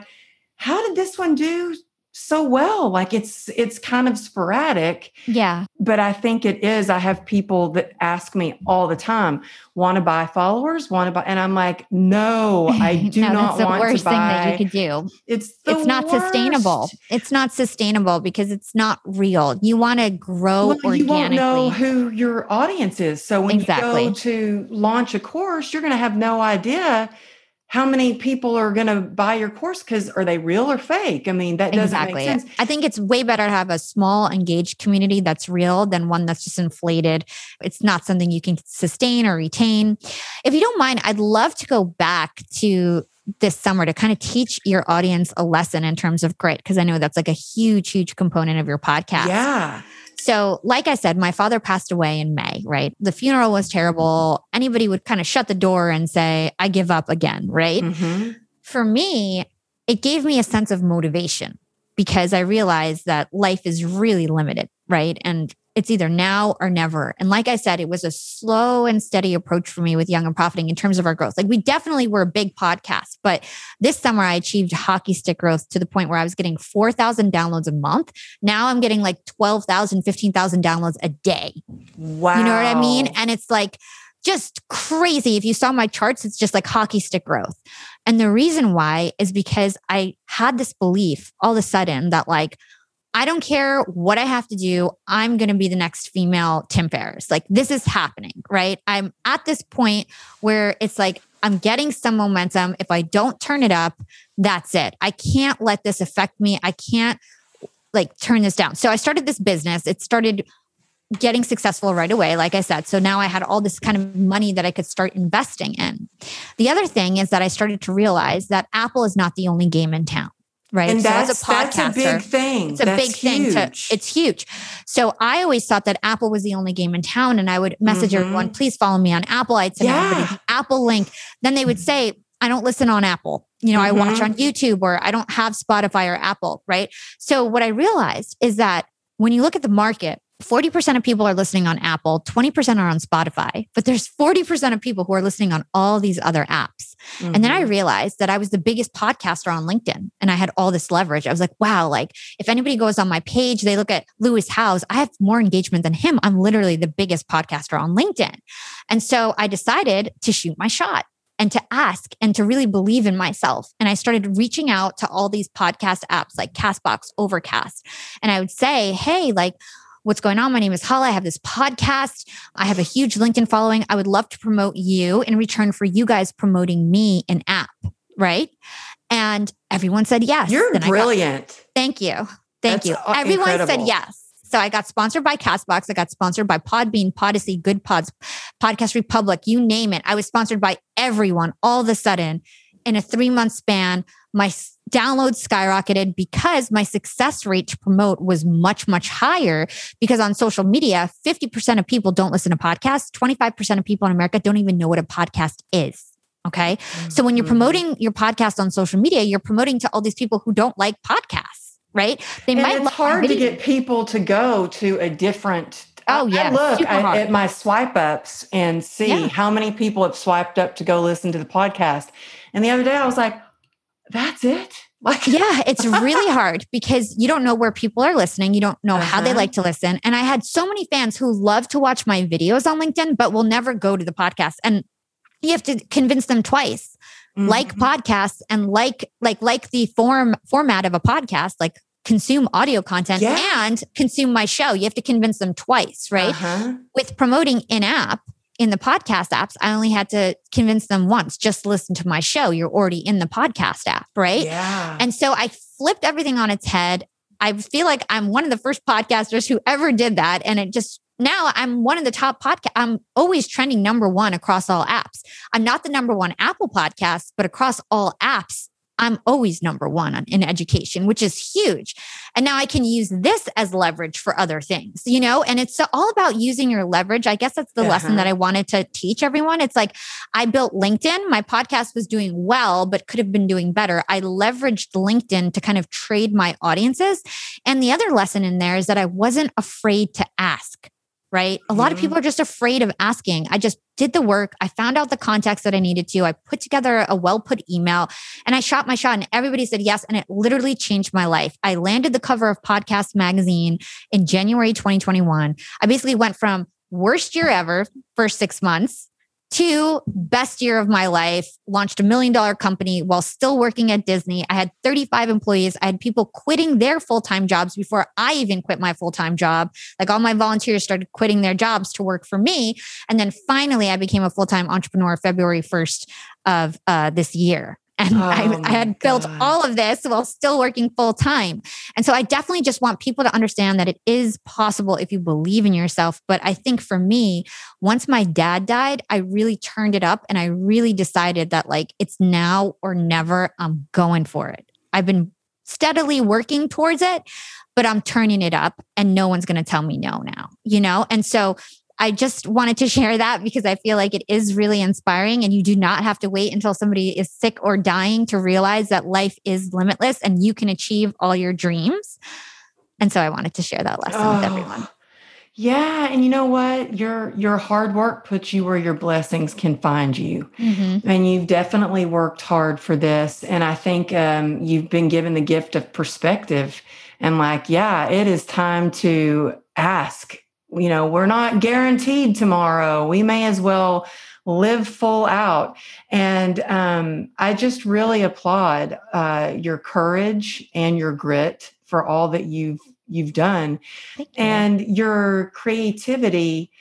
how did this one do so well? Like it's, it's kind of sporadic. Yeah. But I think it is. I have people that ask me all the time, want to buy followers, want to buy. And I'm like, no, I do no, not want to buy. That's the worst thing that you could do. It's the It's not worst. sustainable. It's not sustainable because it's not real. You want to grow well, organically. You won't know who your audience is. So when exactly. you go to launch a course, you're going to have no idea how many people are going to buy your course because are they real or fake? I mean, that doesn't exactly. make sense. I think it's way better to have a small engaged community that's real than one that's just inflated. It's not something you can sustain or retain. If you don't mind, I'd love to go back to this summer to kind of teach your audience a lesson in terms of grit, because I know that's like a huge, huge component of your podcast. Yeah. So like I said, my father passed away in May, right? The funeral was terrible. Anybody would kind of shut the door and say, I give up again, right? Mm-hmm. For me, it gave me a sense of motivation because I realized that life is really limited, right? And it's either now or never. And like I said, it was a slow and steady approach for me with Young and Profiting in terms of our growth. Like we definitely were a big podcast, but this summer I achieved hockey stick growth to the point where I was getting four thousand downloads a month. Now I'm getting like twelve thousand, fifteen thousand downloads a day. Wow. You know what I mean? And it's like, just crazy. If you saw my charts, it's just like hockey stick growth. And the reason why is because I had this belief all of a sudden that like, I don't care what I have to do. I'm going to be the next female Tim Ferriss. Like this is happening, right? I'm at this point where it's like, I'm getting some momentum. If I don't turn it up, that's it. I can't let this affect me. I can't like turn this down. So I started this business. It started getting successful right away, like I said. So now I had all this kind of money that I could start investing in. The other thing is that I started to realize that Apple is not the only game in town. Right. And so that's, as a podcaster, that's a big thing. It's a that's big thing. Huge. To, it's huge. So I always thought that Apple was the only game in town. And I would message mm-hmm. everyone, please follow me on Apple. I'd send yeah. everybody the Apple link. Then they would say, I don't listen on Apple. You know, mm-hmm. I watch on YouTube, or I don't have Spotify or Apple. Right. So what I realized is that when you look at the market, forty percent of people are listening on Apple, twenty percent are on Spotify, but there's forty percent of people who are listening on all these other apps. Mm-hmm. And then I realized that I was the biggest podcaster on LinkedIn and I had all this leverage. I was like, wow, like if anybody goes on my page, they look at Lewis Howes, I have more engagement than him. I'm literally the biggest podcaster on LinkedIn. And so I decided to shoot my shot and to ask and to really believe in myself. And I started reaching out to all these podcast apps like Castbox, Overcast. And I would say, hey, like, what's going on? My name is Hala. I have this podcast. I have a huge LinkedIn following. I would love to promote you in return for you guys promoting me in app, right? And everyone said yes. You're then brilliant. Got, Thank you. Thank That's you. Everyone incredible. Said yes. So I got sponsored by Castbox. I got sponsored by Podbean, Podyssey, Good Pods, Podcast Republic, you name it. I was sponsored by everyone all of a sudden. In a three-month span, my downloads skyrocketed because my success rate to promote was much, much higher because on social media, fifty percent of people don't listen to podcasts. twenty-five percent of people in America don't even know what a podcast is. Okay. Mm-hmm. So when you're promoting your podcast on social media, you're promoting to all these people who don't like podcasts, right? They and might it's love hard to get people to go to a different Oh yeah! I look I, at my swipe ups and see yeah. how many people have swiped up to go listen to the podcast. And the other day I was like, "That's it." Like, yeah, it's really hard because you don't know where people are listening. You don't know uh-huh. how they like to listen. And I had so many fans who love to watch my videos on LinkedIn, but will never go to the podcast. And you have to convince them twice, mm-hmm. like podcasts and like like like the form format of a podcast, like. Consume audio content yeah. and consume my show. You have to convince them twice, right? Uh-huh. With promoting in-app in the podcast apps, I only had to convince them once, just listen to my show. You're already in the podcast app, right? Yeah. And so I flipped everything on its head. I feel like I'm one of the first podcasters who ever did that. And it just, now I'm one of the top podcast. I'm always trending number one across all apps. I'm not the number one Apple podcast, but across all apps, I'm always number one in education, which is huge. And now I can use this as leverage for other things, you know, and it's all about using your leverage. I guess that's the uh-huh. lesson that I wanted to teach everyone. It's like I built LinkedIn. My podcast was doing well, but could have been doing better. I leveraged LinkedIn to kind of trade my audiences. And the other lesson in there is that I wasn't afraid to ask. Right? A lot mm-hmm. of people are just afraid of asking. I just did the work. I found out the contacts that I needed to. I put together a well-put email and I shot my shot and everybody said yes. And it literally changed my life. I landed the cover of Podcast Magazine in January twenty twenty-one. I basically went from worst year ever, first six months, to best year of my life, launched a million dollar company while still working at Disney. I had thirty-five employees. I had people quitting their full-time jobs before I even quit my full-time job. Like all my volunteers started quitting their jobs to work for me. And then finally I became a full-time entrepreneur February first of uh, this year. And oh I, I had built God. all of this while still working full time. And so I definitely just want people to understand that it is possible if you believe in yourself. But I think for me, once my dad died, I really turned it up and I really decided that like, it's now or never. I'm going for it. I've been steadily working towards it, but I'm turning it up and no one's going to tell me no now, you know? And so I just wanted to share that because I feel like it is really inspiring and you do not have to wait until somebody is sick or dying to realize that life is limitless and you can achieve all your dreams. And so I wanted to share that lesson oh, with everyone. Yeah. And you know what? Your, your hard work puts you where your blessings can find you. Mm-hmm. And you've definitely worked hard for this. And I think um, you've been given the gift of perspective and like, yeah, it is time to ask you know, we're not guaranteed tomorrow. We may as well live full out. And um, I just really applaud uh, your courage and your grit for all that you've you've done. Thank you. And your creativity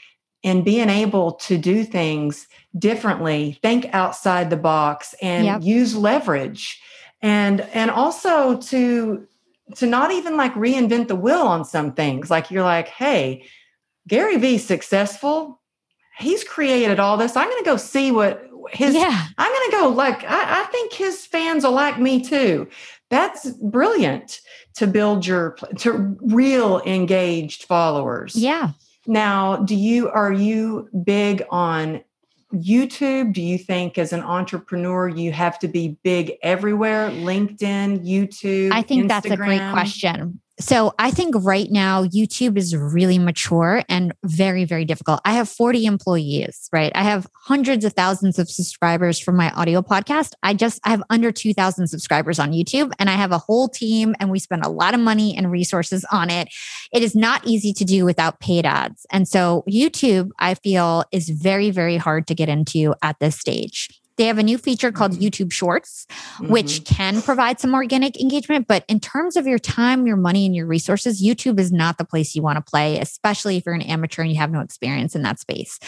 and being able to do things differently, think outside the box and yep. use leverage. And and also to to not even like reinvent the wheel on some things. Like you're like, hey, Gary Vee's successful. He's created all this. I'm going to go see what his, yeah. I'm going to go like, I, I think his fans will like me too. That's brilliant to build your, to real engaged followers. Yeah. Now, do you, are you big on YouTube? Do you think as an entrepreneur, you have to be big everywhere? LinkedIn, YouTube, I think Instagram? That's a great question. So I think right now YouTube is really mature and very, very difficult. I have forty employees, right? I have hundreds of thousands of subscribers from my audio podcast. I just, I have under two thousand subscribers on YouTube and I have a whole team and we spend a lot of money and resources on it. It is not easy to do without paid ads. And so YouTube, I feel, is very, very hard to get into at this stage. They have a new feature called YouTube Shorts, mm-hmm. which can provide some organic engagement. But in terms of your time, your money, and your resources, YouTube is not the place you want to play, especially if you're an amateur and you have no experience in that space.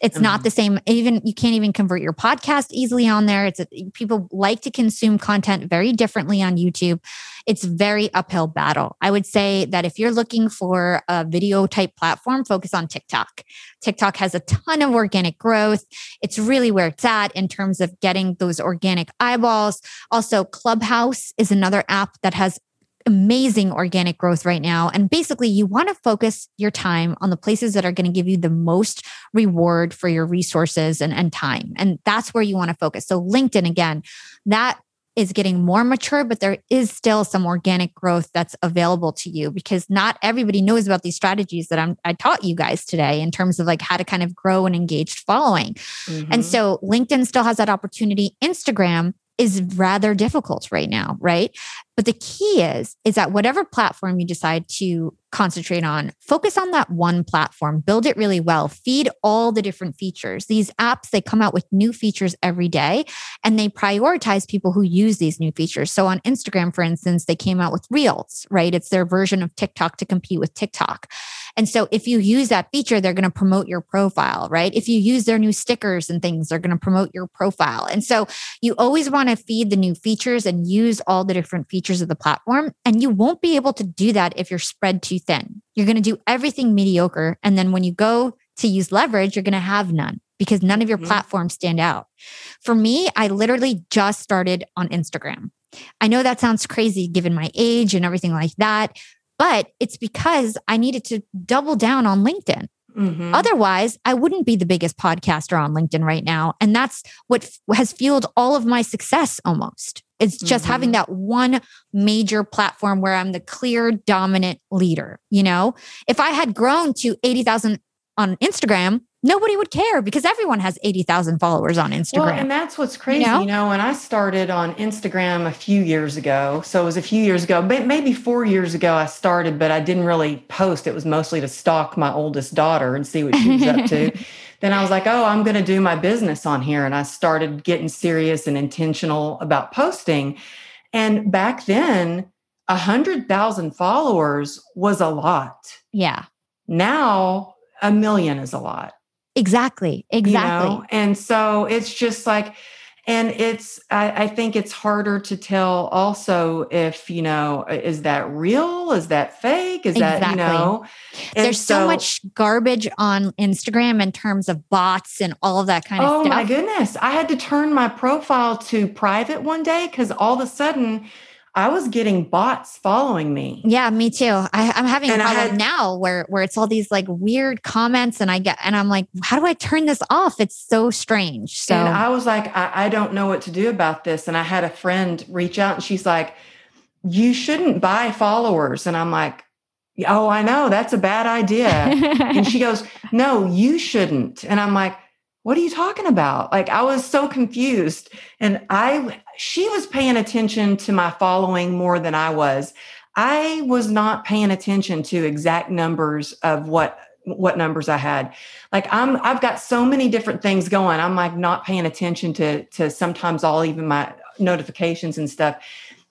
It's mm-hmm. not the same. Even you can't even convert your podcast easily on there. It's a, people like to consume content very differently on YouTube. It's very uphill battle. I would say that if you're looking for a video type platform, focus on TikTok. TikTok has a ton of organic growth. It's really where it's at in terms of getting those organic eyeballs. Also, Clubhouse is another app that has amazing organic growth right now. And basically, you want to focus your time on the places that are going to give you the most reward for your resources and, and time. And that's where you want to focus. So LinkedIn, again, that is getting more mature, but there is still some organic growth that's available to you because not everybody knows about these strategies that I'm, I taught you guys today in terms of like how to kind of grow an engaged following. Mm-hmm. And so LinkedIn still has that opportunity. Instagram is rather difficult right now, right? But the key is, is that whatever platform you decide to concentrate on, focus on that one platform, build it really well, feed all the different features. These apps, they come out with new features every day and they prioritize people who use these new features. So on Instagram, for instance, they came out with Reels, right? It's their version of TikTok to compete with TikTok. And so if you use that feature, they're going to promote your profile, right? If you use their new stickers and things, they're going to promote your profile. And so you always want to feed the new features and use all the different features of the platform. And you won't be able to do that if you're spread too thin. You're going to do everything mediocre. And then when you go to use leverage, you're going to have none because none of your mm-hmm. platforms stand out. For me, I literally just started on Instagram. I know that sounds crazy given my age and everything like that, but it's because I needed to double down on LinkedIn. Mm-hmm. Otherwise, I wouldn't be the biggest podcaster on LinkedIn right now. And that's what f- has fueled all of my success almost. It's just mm-hmm. having that one major platform where I'm the clear dominant leader. You know, if I had grown to eighty thousand on Instagram, nobody would care because everyone has eighty thousand followers on Instagram. Well, and that's what's crazy. You know? you know, when I started on Instagram a few years ago, so it was a few years ago, but maybe four years ago I started, but I didn't really post. It was mostly to stalk my oldest daughter and see what she was up to. Then I was like, oh, I'm going to do my business on here. And I started getting serious and intentional about posting. And back then, one hundred thousand followers was a lot. Yeah. Now, a million is a lot. Exactly. Exactly. You know? And so it's just like, and it's, I, I think it's harder to tell also if, you know, is that real? Is that fake? Is exactly. that, you know, there's so, so much garbage on Instagram in terms of bots and all of that kind oh of stuff. Oh my goodness. I had to turn my profile to private one day because all of a sudden I was getting bots following me. Yeah, me too. I, I'm having a problem had, now where where it's all these like weird comments and I get and I'm like, how do I turn this off? It's so strange. So and I was like, I, I don't know what to do about this. And I had a friend reach out and she's like, you shouldn't buy followers. And I'm like, oh, I know, that's a bad idea. And she goes, no, you shouldn't. And I'm like, what are you talking about? Like, I was so confused. And I, she was paying attention to my following more than I was. I was not paying attention to exact numbers of what what numbers I had. Like I'm, I've got so many different things going. I'm like not paying attention to, to sometimes all even my notifications and stuff.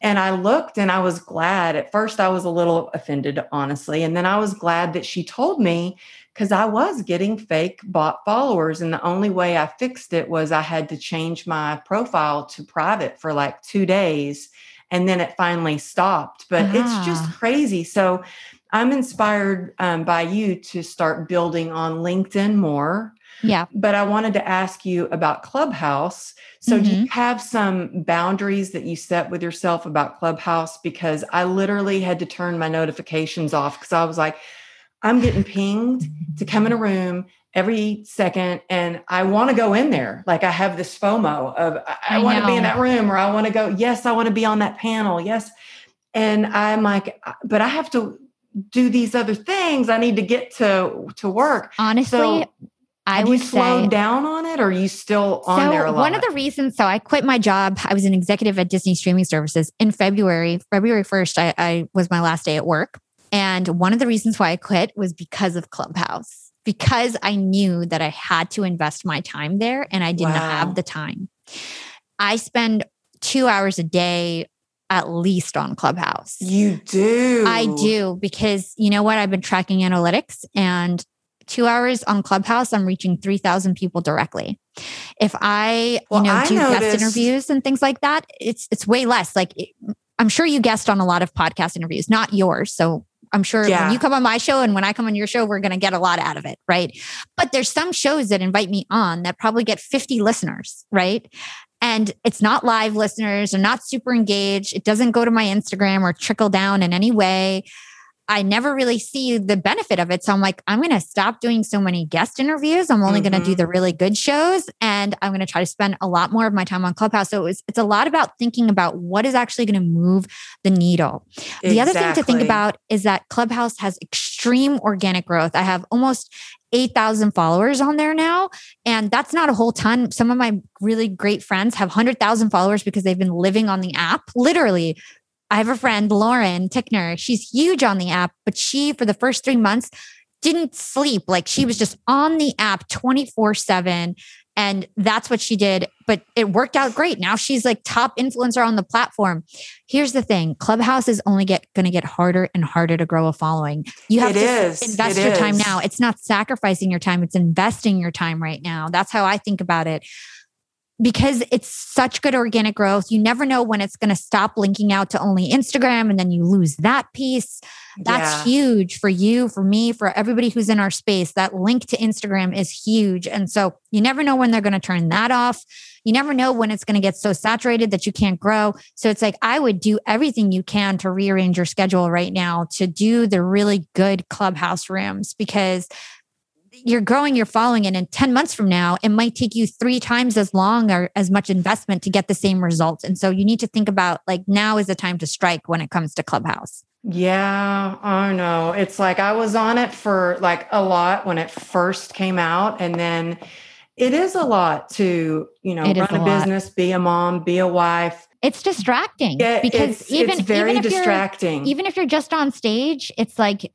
And I looked and I was glad. At first I was a little offended, honestly. And then I was glad that she told me, because I was getting fake bot followers. And the only way I fixed it was I had to change my profile to private for like two days. And then it finally stopped, but ah. it's just crazy. So I'm inspired um, by you to start building on LinkedIn more. Yeah. But I wanted to ask you about Clubhouse. So mm-hmm. do you have some boundaries that you set with yourself about Clubhouse? Because I literally had to turn my notifications off because I was like, I'm getting pinged to come in a room every second. And I want to go in there. Like I have this FOMO of, I, I want to be in that room, or I want to go, yes, I want to be on that panel. Yes. And I'm like, but I have to do these other things. I need to get to, to work. Honestly, so, I would say. Have you slowed down on it, or are you still on there a lot? One of the reasons, so I quit my job. I was an executive at Disney Streaming Services in February, February first, I, I was my last day at work. And one of the reasons why I quit was because of Clubhouse, because I knew that I had to invest my time there and I did wow. not have the time. I spend two hours a day at least on Clubhouse. You do? I do, because you know what? I've been tracking analytics, and two hours on Clubhouse, I'm reaching three thousand people directly. If I, well, you know, I do noticed- guest interviews and things like that, it's it's way less. Like it, I'm sure you guest on a lot of podcast interviews, not yours. So I'm sure yeah. when you come on my show and when I come on your show, we're going to get a lot out of it, right? But there's some shows that invite me on that probably get fifty listeners, right? And it's not live listeners, they're not super engaged. It doesn't go to my Instagram or trickle down in any way. I never really see the benefit of it. So I'm like, I'm going to stop doing so many guest interviews. I'm only mm-hmm. going to do the really good shows, and I'm going to try to spend a lot more of my time on Clubhouse. So it was, it's a lot about thinking about what is actually going to move the needle. Exactly. The other thing to think about is that Clubhouse has extreme organic growth. I have almost eight thousand followers on there now. And that's not a whole ton. Some of my really great friends have one hundred thousand followers because they've been living on the app. Literally, I have a friend, Lauren Tickner. She's huge on the app, but she, for the first three months, didn't sleep. Like she was just on the app twenty-four seven. And that's what she did. But it worked out great. Now she's like top influencer on the platform. Here's the thing. Clubhouse is only get going to get harder and harder to grow a following. You have it to is. invest it your is. time now. It's not sacrificing your time. It's investing your time right now. That's how I think about it. Because it's such good organic growth. You never know when it's going to stop linking out to only Instagram, and then you lose that piece. That's yeah. huge for you, for me, for everybody who's in our space. That link to Instagram is huge. And so you never know when they're going to turn that off. You never know when it's going to get so saturated that you can't grow. So it's like, I would do everything you can to rearrange your schedule right now to do the really good Clubhouse rooms, because you're growing your following, and in ten months from now, it might take you three times as long or as much investment to get the same results. And so you need to think about, like, now is the time to strike when it comes to Clubhouse. Yeah, I know. It's like I was on it for like a lot when it first came out. And then it is a lot to, you know, run a business, be a mom, be a wife. It's distracting it, because it's, even, it's very even if distracting. Even if you're just on stage, it's like,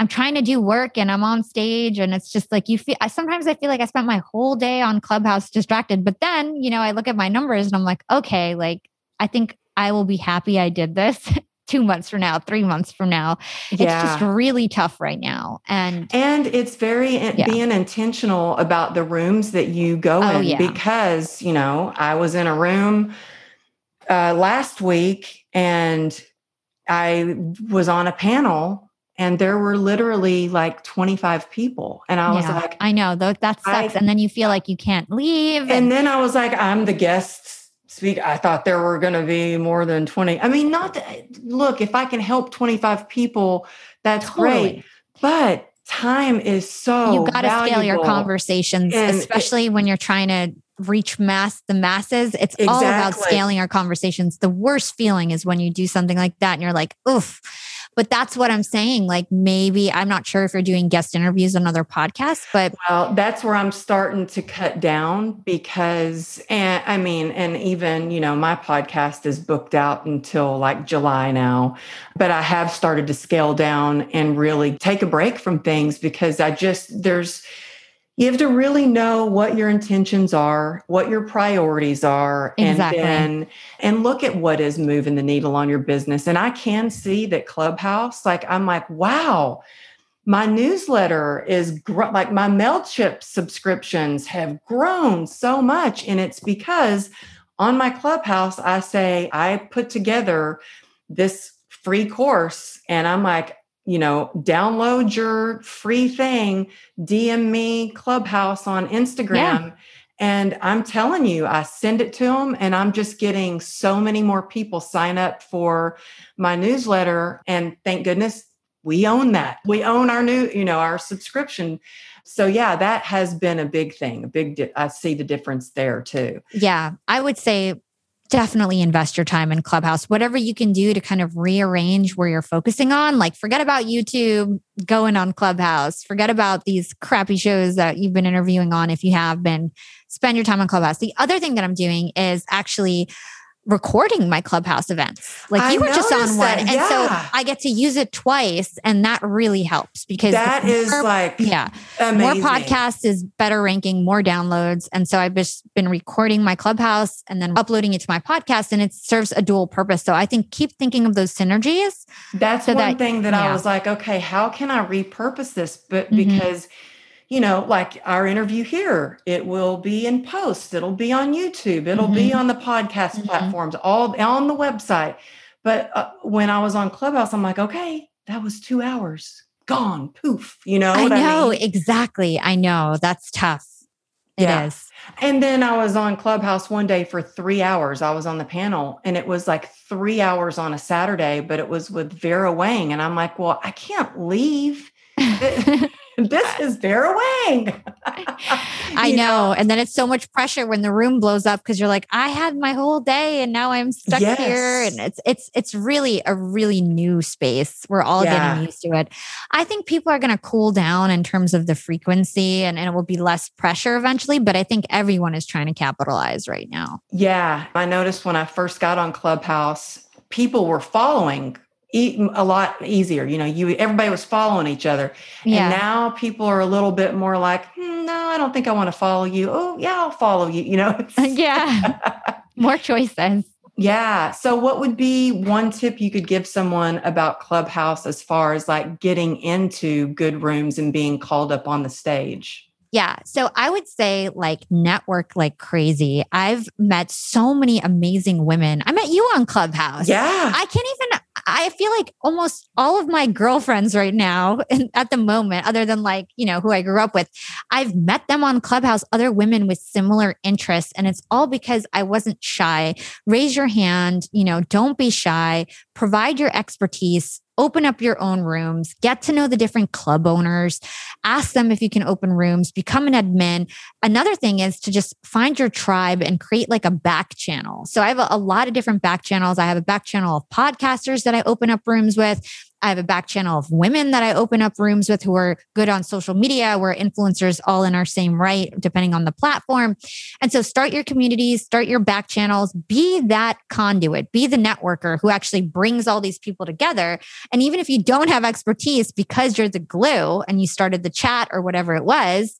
I'm trying to do work and I'm on stage, and it's just like you feel, I, sometimes I feel like I spent my whole day on Clubhouse distracted, but then, you know, I look at my numbers and I'm like, okay, like, I think I will be happy I did this two months from now, three months from now. It's yeah. just really tough right now. And, and it's very yeah. being intentional about the rooms that you go oh, in yeah. because, you know, I was in a room uh, last week and I was on a panel. And there were literally like twenty-five people. And I was yeah, like, I know that sucks. I, and then you feel like you can't leave. And, and then I was like, I'm the guest speaker. I thought there were going to be more than twenty. I mean, not that, look, if I can help twenty-five people, that's totally. great. But time is so, you got to scale your conversations, and especially it, when you're trying to reach mass the masses. It's exactly. all about scaling our conversations. The worst feeling is when you do something like that and you're like, oof. But that's what I'm saying. Like, maybe, I'm not sure if you're doing guest interviews on other podcasts, but. Well, that's where I'm starting to cut down because, and I mean, and even, you know, my podcast is booked out until like July now, but I have started to scale down and really take a break from things because I just, there's, you have to really know what your intentions are, what your priorities are, exactly. and then, and look at what is moving the needle on your business. And I can see that Clubhouse, like I'm like, wow, my newsletter is gr- like my MailChimp subscriptions have grown so much. And it's because on my Clubhouse, I say, I put together this free course and I'm like, you know, download your free thing, D M me Clubhouse on Instagram. Yeah. And I'm telling you, I send it to them and I'm just getting so many more people sign up for my newsletter. And thank goodness we own that. We own our new, you know, our subscription. So yeah, that has been a big thing. A big, di- I see the difference there too. Yeah. I would say definitely invest your time in Clubhouse. Whatever you can do to kind of rearrange where you're focusing on, like forget about YouTube, going on Clubhouse, forget about these crappy shows that you've been interviewing on if you have been, spend your time on Clubhouse. The other thing that I'm doing is actually recording my Clubhouse events. Like you I were just on one. That, and yeah. so I get to use it twice. And that really helps because that more, is like, yeah, amazing. More podcasts is better ranking, more downloads. And so I've just been recording my Clubhouse and then uploading it to my podcast and it serves a dual purpose. So I think keep thinking of those synergies. That's so one that, thing that yeah. I was like, okay, how can I repurpose this? But mm-hmm. because you know, like our interview here, it will be in post, it'll be on YouTube, it'll mm-hmm. be on the podcast mm-hmm. platforms, all on the website. But uh, when I was on Clubhouse, I'm like, okay, that was two hours gone, poof, you know? I what know, I mean? Exactly. I know, that's tough. It yeah. is. And then I was on Clubhouse one day for three hours. I was on the panel and it was like three hours on a Saturday, but it was with Vera Wang. And I'm like, well, I can't leave. This is Vera Wang. I know. know. And then it's so much pressure when the room blows up because you're like, I had my whole day and now I'm stuck yes. here. And it's it's it's really a really new space. We're all yeah. getting used to it. I think people are going to cool down in terms of the frequency and, and it will be less pressure eventually. But I think everyone is trying to capitalize right now. Yeah. I noticed when I first got on Clubhouse, people were following E- a lot easier. You know, you, everybody was following each other. Yeah. And now people are a little bit more like, mm, no, I don't think I want to follow you. Oh yeah, I'll follow you. You know? yeah. More choices. Yeah. So what would be one tip you could give someone about Clubhouse as far as like getting into good rooms and being called up on the stage? Yeah. So I would say like network like crazy. I've met so many amazing women. I met you on Clubhouse. Yeah. I can't even, I feel like almost all of my girlfriends right now at the moment, other than like, you know, who I grew up with, I've met them on Clubhouse, other women with similar interests. And it's all because I wasn't shy. Raise your hand, you know, don't be shy, provide your expertise. Open up your own rooms, get to know the different club owners, ask them if you can open rooms, become an admin. Another thing is to just find your tribe and create like a back channel. So I have a, a lot of different back channels. I have a back channel of podcasters that I open up rooms with. I have a back channel of women that I open up rooms with who are good on social media. We're influencers all in our same right, depending on the platform. And so start your communities, start your back channels, be that conduit, be the networker who actually brings all these people together. And even if you don't have expertise because you're the glue and you started the chat or whatever it was,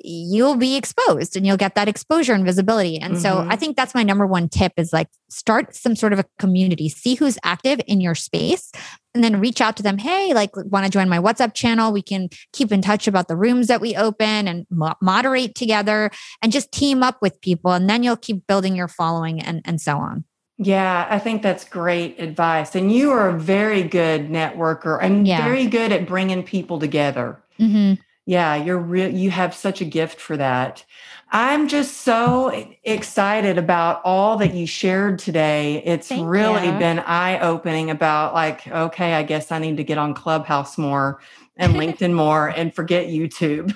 you'll be exposed and you'll get that exposure and visibility. And mm-hmm. so I think that's my number one tip is like start some sort of a community, see who's active in your space and then reach out to them. Hey, like want to join my WhatsApp channel? We can keep in touch about the rooms that we open and mo- moderate together and just team up with people. And then you'll keep building your following and, and so on. Yeah, I think that's great advice. And you are a very good networker and yeah. very good at bringing people together. Mm-hmm. Yeah, you're real. You have such a gift for that. I'm just so excited about all that you shared today. It's Thank really you. been eye-opening about like, okay, I guess I need to get on Clubhouse more and LinkedIn more and forget YouTube.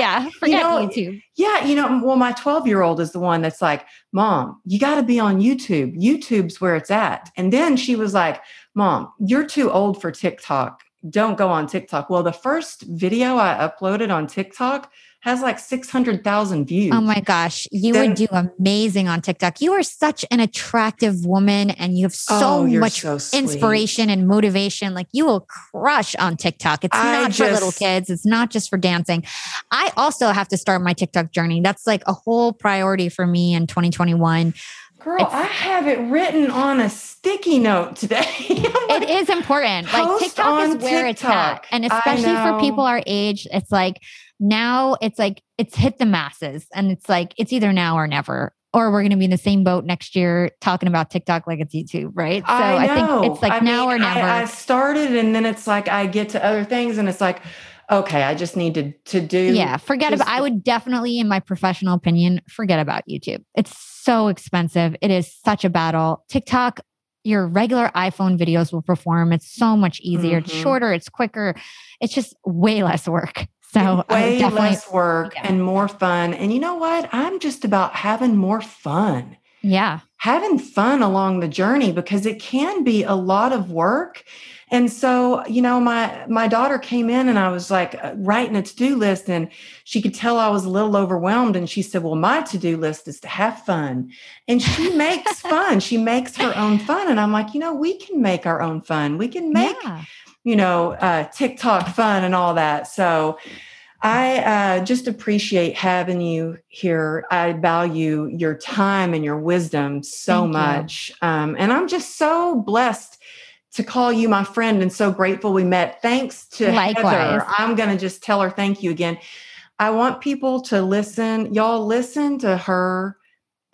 yeah. Forget you know, YouTube. Yeah. You know, well, my twelve year old is the one that's like, Mom, you got to be on YouTube. YouTube's where it's at. And then she was like, Mom, you're too old for TikTok. Don't go on TikTok. Well, the first video I uploaded on TikTok has like six hundred thousand views. Oh my gosh. You then, would do amazing on TikTok. You are such an attractive woman and you have so oh, much so inspiration and motivation. Like you will crush on TikTok. It's I not just, for little kids. It's not just for dancing. I also have to start my TikTok journey. That's like a whole priority for me in twenty twenty-one. Girl, it's, I have it written on a sticky note today. Like, it is important. Like TikTok is where TikTok. It's at. And especially for people our age, it's like now it's like it's hit the masses and it's like it's either now or never. Or we're going to be in the same boat next year talking about TikTok like it's YouTube, right? So I, I think it's like I now mean, or never. I, I started and then it's like I get to other things and it's like, okay, I just need to, to do. Yeah, forget just, about, I would definitely, in my professional opinion, forget about YouTube. It's so expensive. It is such a battle. TikTok, your regular iPhone videos will perform. It's so much easier. Mm-hmm. It's shorter. It's quicker. It's just way less work. So way less work yeah. and more fun. And you know what? I'm just about having more fun. Yeah. Having fun along the journey because it can be a lot of work. And so, you know, my, my daughter came in and I was like writing a to-do list and she could tell I was a little overwhelmed. And she said, well, my to-do list is to have fun. And she makes fun. She makes her own fun. And I'm like, you know, we can make our own fun. We can make, yeah. you know, uh, TikTok fun and all that. So I uh, just appreciate having you here. I value your time and your wisdom so Thank much. Um, and I'm just so blessed to call you my friend and so grateful we met. Thanks to Likewise. Heather. I'm going to just tell her thank you again. I want people to listen. Y'all listen to her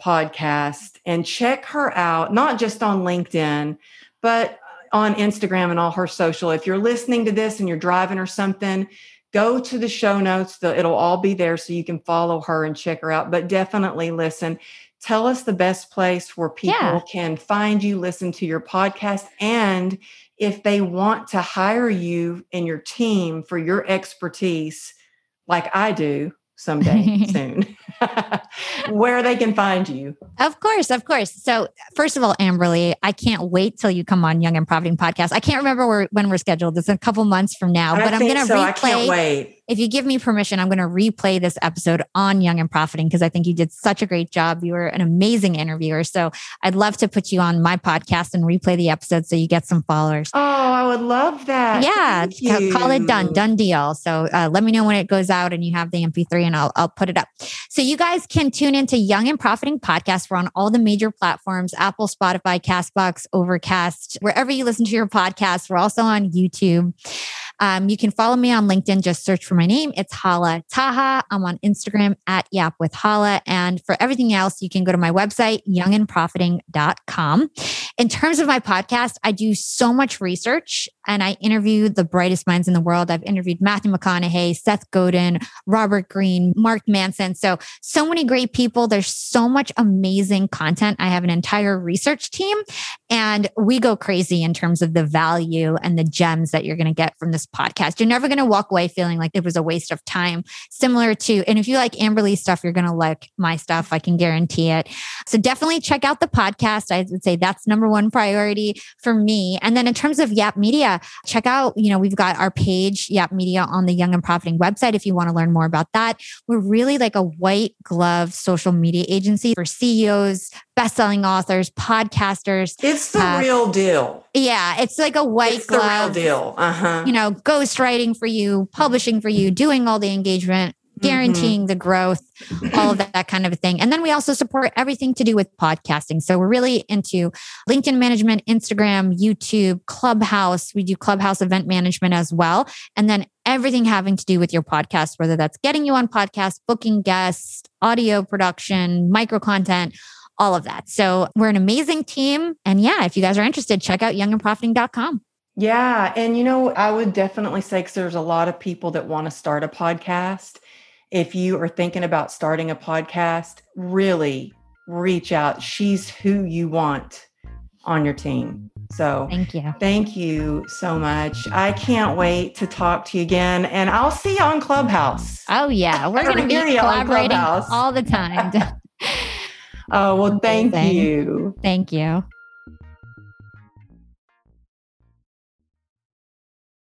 podcast and check her out, not just on LinkedIn, but on Instagram and all her social. If you're listening to this and you're driving or something, go to the show notes. It'll all be there so you can follow her and check her out, but definitely listen. Tell us the best place where people yeah. can find you, listen to your podcast, and if they want to hire you and your team for your expertise, like I do someday soon, where they can find you. Of course, of course. So first of all, Amberly, I can't wait till you come on Young and Profiting Podcast. I can't remember where, when we're scheduled. It's a couple months from now, I but I'm going to so. replay. I can't wait. If you give me permission, I'm going to replay this episode on Young and Profiting because I think you did such a great job. You were an amazing interviewer. So I'd love to put you on my podcast and replay the episode so you get some followers. Oh, I would love that. Yeah. Thank call you. It done. Done deal. So uh, let me know when it goes out and you have the M P three and I'll, I'll put it up. So you guys can tune into Young and Profiting Podcast. We're on all the major platforms, Apple, Spotify, Castbox, Overcast, wherever you listen to your podcast. We're also on YouTube. Um, you can follow me on LinkedIn. Just search for my name. It's Hala Taha. I'm on Instagram at Yap with Hala. And for everything else, you can go to my website, young and profiting dot com. In terms of my podcast, I do so much research and I interview the brightest minds in the world. I've interviewed Matthew McConaughey, Seth Godin, Robert Greene, Mark Manson. So, so many great people. There's so much amazing content. I have an entire research team and we go crazy in terms of the value and the gems that you're going to get from this podcast. You're never going to walk away feeling like it was a waste of time. Similar to, and if you like Amberly's stuff, you're going to like my stuff. I can guarantee it. So definitely check out the podcast. I would say that's number one priority for me. And then in terms of YAP Media, check out, you know, we've got our page, YAP Media, on the Young and Profiting website. If you want to learn more about that, we're really like a white glove social media agency for C E Os, best-selling authors, podcasters. It's the uh, real deal. Yeah. It's like a white it's glove. It's the real deal. Uh-huh. You know, ghostwriting for you, publishing for you, doing all the engagement, guaranteeing mm-hmm. the growth, all of that, that kind of a thing. And then we also support everything to do with podcasting. So we're really into LinkedIn management, Instagram, YouTube, Clubhouse. We do Clubhouse event management as well. And then everything having to do with your podcast, whether that's getting you on podcasts, booking guests, audio production, micro content, all of that. So we're an amazing team. And yeah, if you guys are interested, check out young and profiting dot com. Yeah. And you know, I would definitely say, because there's a lot of people that want to start a podcast. If you are thinking about starting a podcast, really reach out. She's who you want on your team. So thank you. Thank you so much. I can't wait to talk to you again. And I'll see you on Clubhouse. Oh, yeah. We're going to be collaborating all the time. Oh, well, thank you. Thank you.